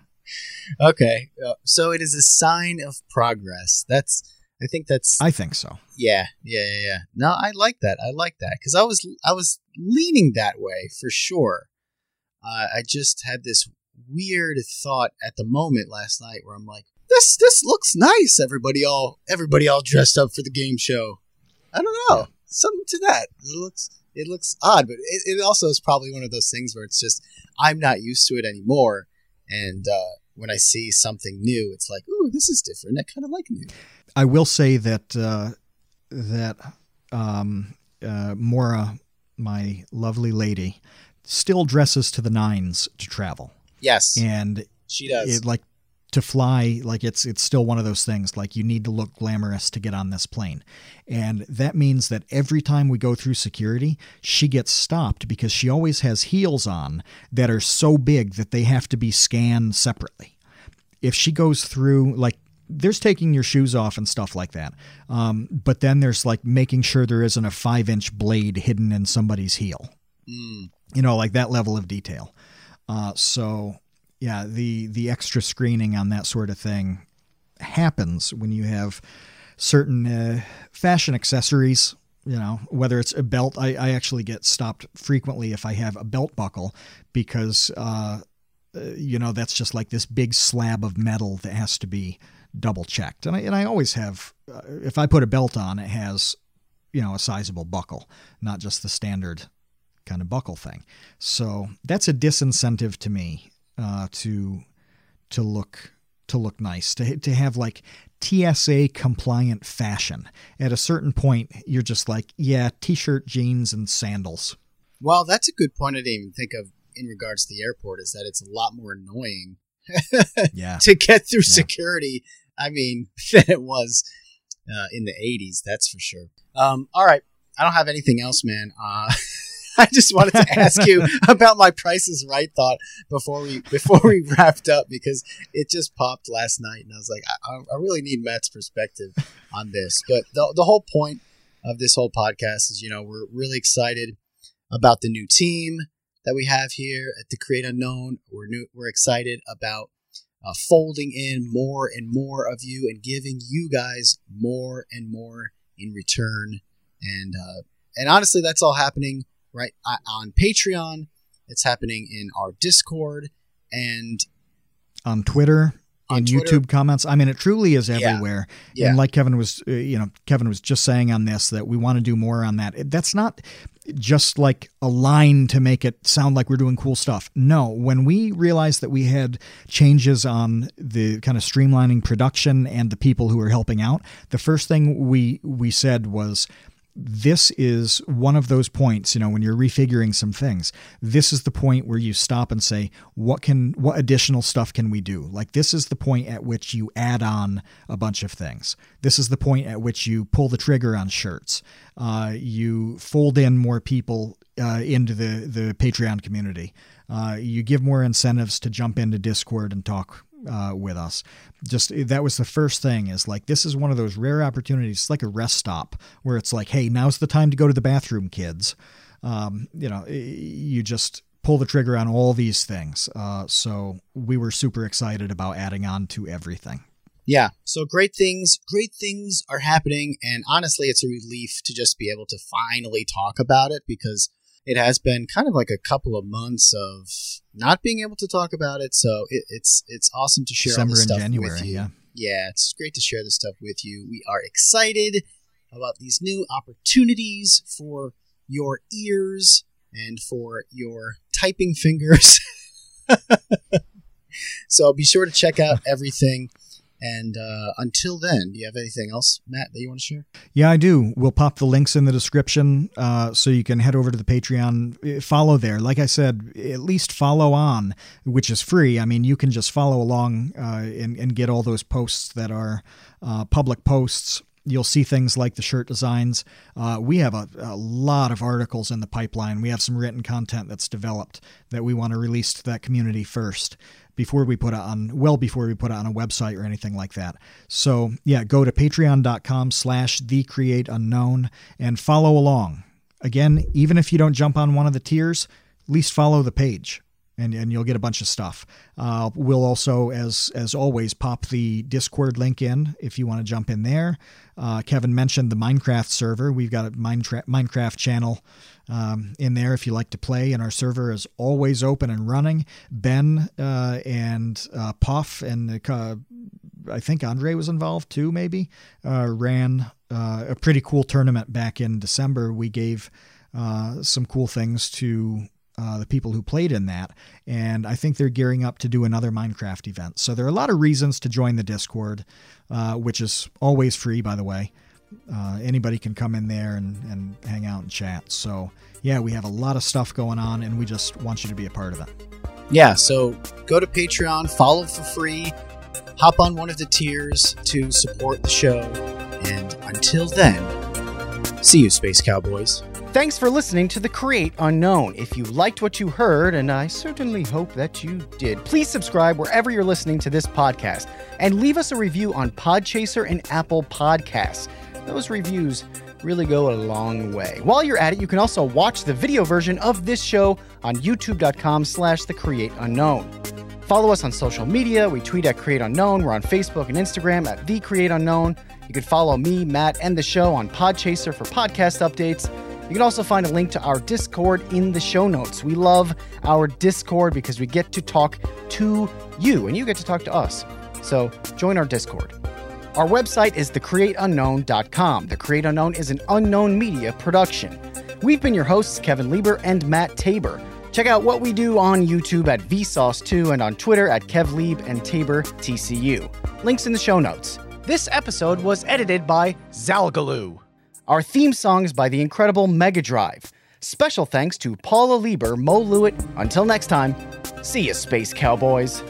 Okay. Uh, so it is a sign of progress. That's, I think that's... I think so. Yeah. Yeah, yeah, yeah. No, I like that. I like that. Because I was, I was leaning that way for sure. Uh, I just had this weird thought at the moment last night where I'm like, this this looks nice, everybody all everybody all dressed up for the game show. I don't know. Yeah. Something to that. It looks it looks odd, but it, it also is probably one of those things where it's just I'm not used to it anymore. And uh when I see something new, it's like, ooh, this is different. I kinda like new. I will say that uh that um uh Maura, my lovely lady, still dresses to the nines to travel. Yes. And she does it, like to fly. Like it's, it's still one of those things. Like you need to look glamorous to get on this plane. And that means that every time we go through security, she gets stopped because she always has heels on that are so big that they have to be scanned separately. If she goes through like there's taking your shoes off and stuff like that. Um, but then there's like making sure there isn't a five inch blade hidden in somebody's heel, mm. you know, like that level of detail. Uh, so yeah, the, the extra screening on that sort of thing happens when you have certain uh, fashion accessories, you know, whether it's a belt. I, I actually get stopped frequently if I have a belt buckle because, uh, you know, that's just like this big slab of metal that has to be double checked. And I, and I always have, uh, if I put a belt on, it has, you know, a sizable buckle, not just the standard kind of buckle thing. So that's a disincentive to me, uh, to, to look, to look nice, to, to have like T S A compliant fashion. At a certain point, you're just like, yeah, t-shirt, jeans, and sandals. Well, that's a good point. I didn't even think of, in regards to the airport, is that it's a lot more annoying yeah. to get through yeah. security, I mean, than it was uh, in the eighties, that's for sure. Um, all right. I don't have anything else, man. Uh, I just wanted to ask you about my Price is Right thought before we before we wrapped up, because it just popped last night, and I was like, I, I really need Matt's perspective on this. But the, the whole point of this whole podcast is, you know, we're really excited about the new team that we have here at The Create Unknown. We're new, we're excited about uh, folding in more and more of you and giving you guys more and more in return. And uh, and honestly, that's all happening right on Patreon. It's happening in our Discord and on Twitter, on, on Twitter. YouTube comments. I mean, it truly is everywhere. Yeah. Yeah. And like Kevin was, uh, you know, Kevin was just saying on this that we want to do more on that. That's not just like a line to make it sound like we're doing cool stuff. No, when we realized that we had changes on the kind of streamlining production and the people who are helping out, the first thing we, we said was, this is one of those points, you know, when you're refiguring some things, this is the point where you stop and say, what can, what additional stuff can we do? Like, this is the point at which you add on a bunch of things. This is the point at which you pull the trigger on shirts. Uh, you fold in more people uh, into the, the Patreon community. Uh, you give more incentives to jump into Discord and talk uh, with us. Just, that was the first thing, is like, this is one of those rare opportunities. It's like a rest stop where it's like, hey, now's the time to go to the bathroom, kids. Um, you know, you just pull the trigger on all these things. Uh, so we were super excited about adding on to everything. Yeah. So great things, great things are happening. And honestly, it's a relief to just be able to finally talk about it, because it has been kind of like a couple of months of not being able to talk about it. So it, it's it's awesome to share December all this stuff and January, with you. Yeah. yeah, it's great to share this stuff with you. We are excited about these new opportunities for your ears and for your typing fingers. So be sure to check out everything. And uh, until then, do you have anything else, Matt, that you want to share? Yeah, I do. We'll pop the links in the description uh, so you can head over to the Patreon, follow there. Like I said, at least follow on, which is free. I mean, you can just follow along uh, and, and get all those posts that are uh, public posts. You'll see things like the shirt designs. Uh, we have a, a lot of articles in the pipeline. We have some written content that's developed that we want to release to that community first, before we put it on, well, before we put it on a website or anything like that. So yeah, go to patreon.com slash the create unknown and follow along. Again, even if you don't jump on one of the tiers, at least follow the page. And, and you'll get a bunch of stuff. Uh, we'll also, as as always, pop the Discord link in if you want to jump in there. Uh, Kevin mentioned the Minecraft server. We've got a Minecraft Minecraft channel um, in there if you like to play. And our server is always open and running. Ben uh, and uh, Puff and uh, I think Andre was involved too, maybe, uh, ran uh, a pretty cool tournament back in December. We gave uh, some cool things to Uh, the people who played in that. And I think they're gearing up to do another Minecraft event. So there are a lot of reasons to join the Discord, uh, which is always free, by the way. Uh, anybody can come in there and, and hang out and chat. So yeah, we have a lot of stuff going on and we just want you to be a part of it. Yeah. So go to Patreon, follow for free, hop on one of the tiers to support the show. And until then, see you, Space Cowboys. Thanks for listening to The Create Unknown. If you liked what you heard, and I certainly hope that you did, please subscribe wherever you're listening to this podcast and leave us a review on Podchaser and Apple Podcasts. Those reviews really go a long way. While you're at it, you can also watch the video version of this show on youtube.com slash The Create Unknown. Follow us on social media. We tweet at Create Unknown. We're on Facebook and Instagram at The Create Unknown. You can follow me, Matt, and the show on Podchaser for podcast updates. You can also find a link to our Discord in the show notes. We love our Discord because we get to talk to you and you get to talk to us. So join our Discord. Our website is the create unknown dot com. The Create Unknown is an Unknown Media production. We've been your hosts, Kevin Lieber and Matt Tabor. Check out what we do on YouTube at Vsauce two and on Twitter at KevLieb and TaborTCU. Links in the show notes. This episode was edited by Zalgaloo. Our theme song is by the incredible Mega Drive. Special thanks to Paula Lieber, Mo Lewitt. Until next time, see ya, Space Cowboys.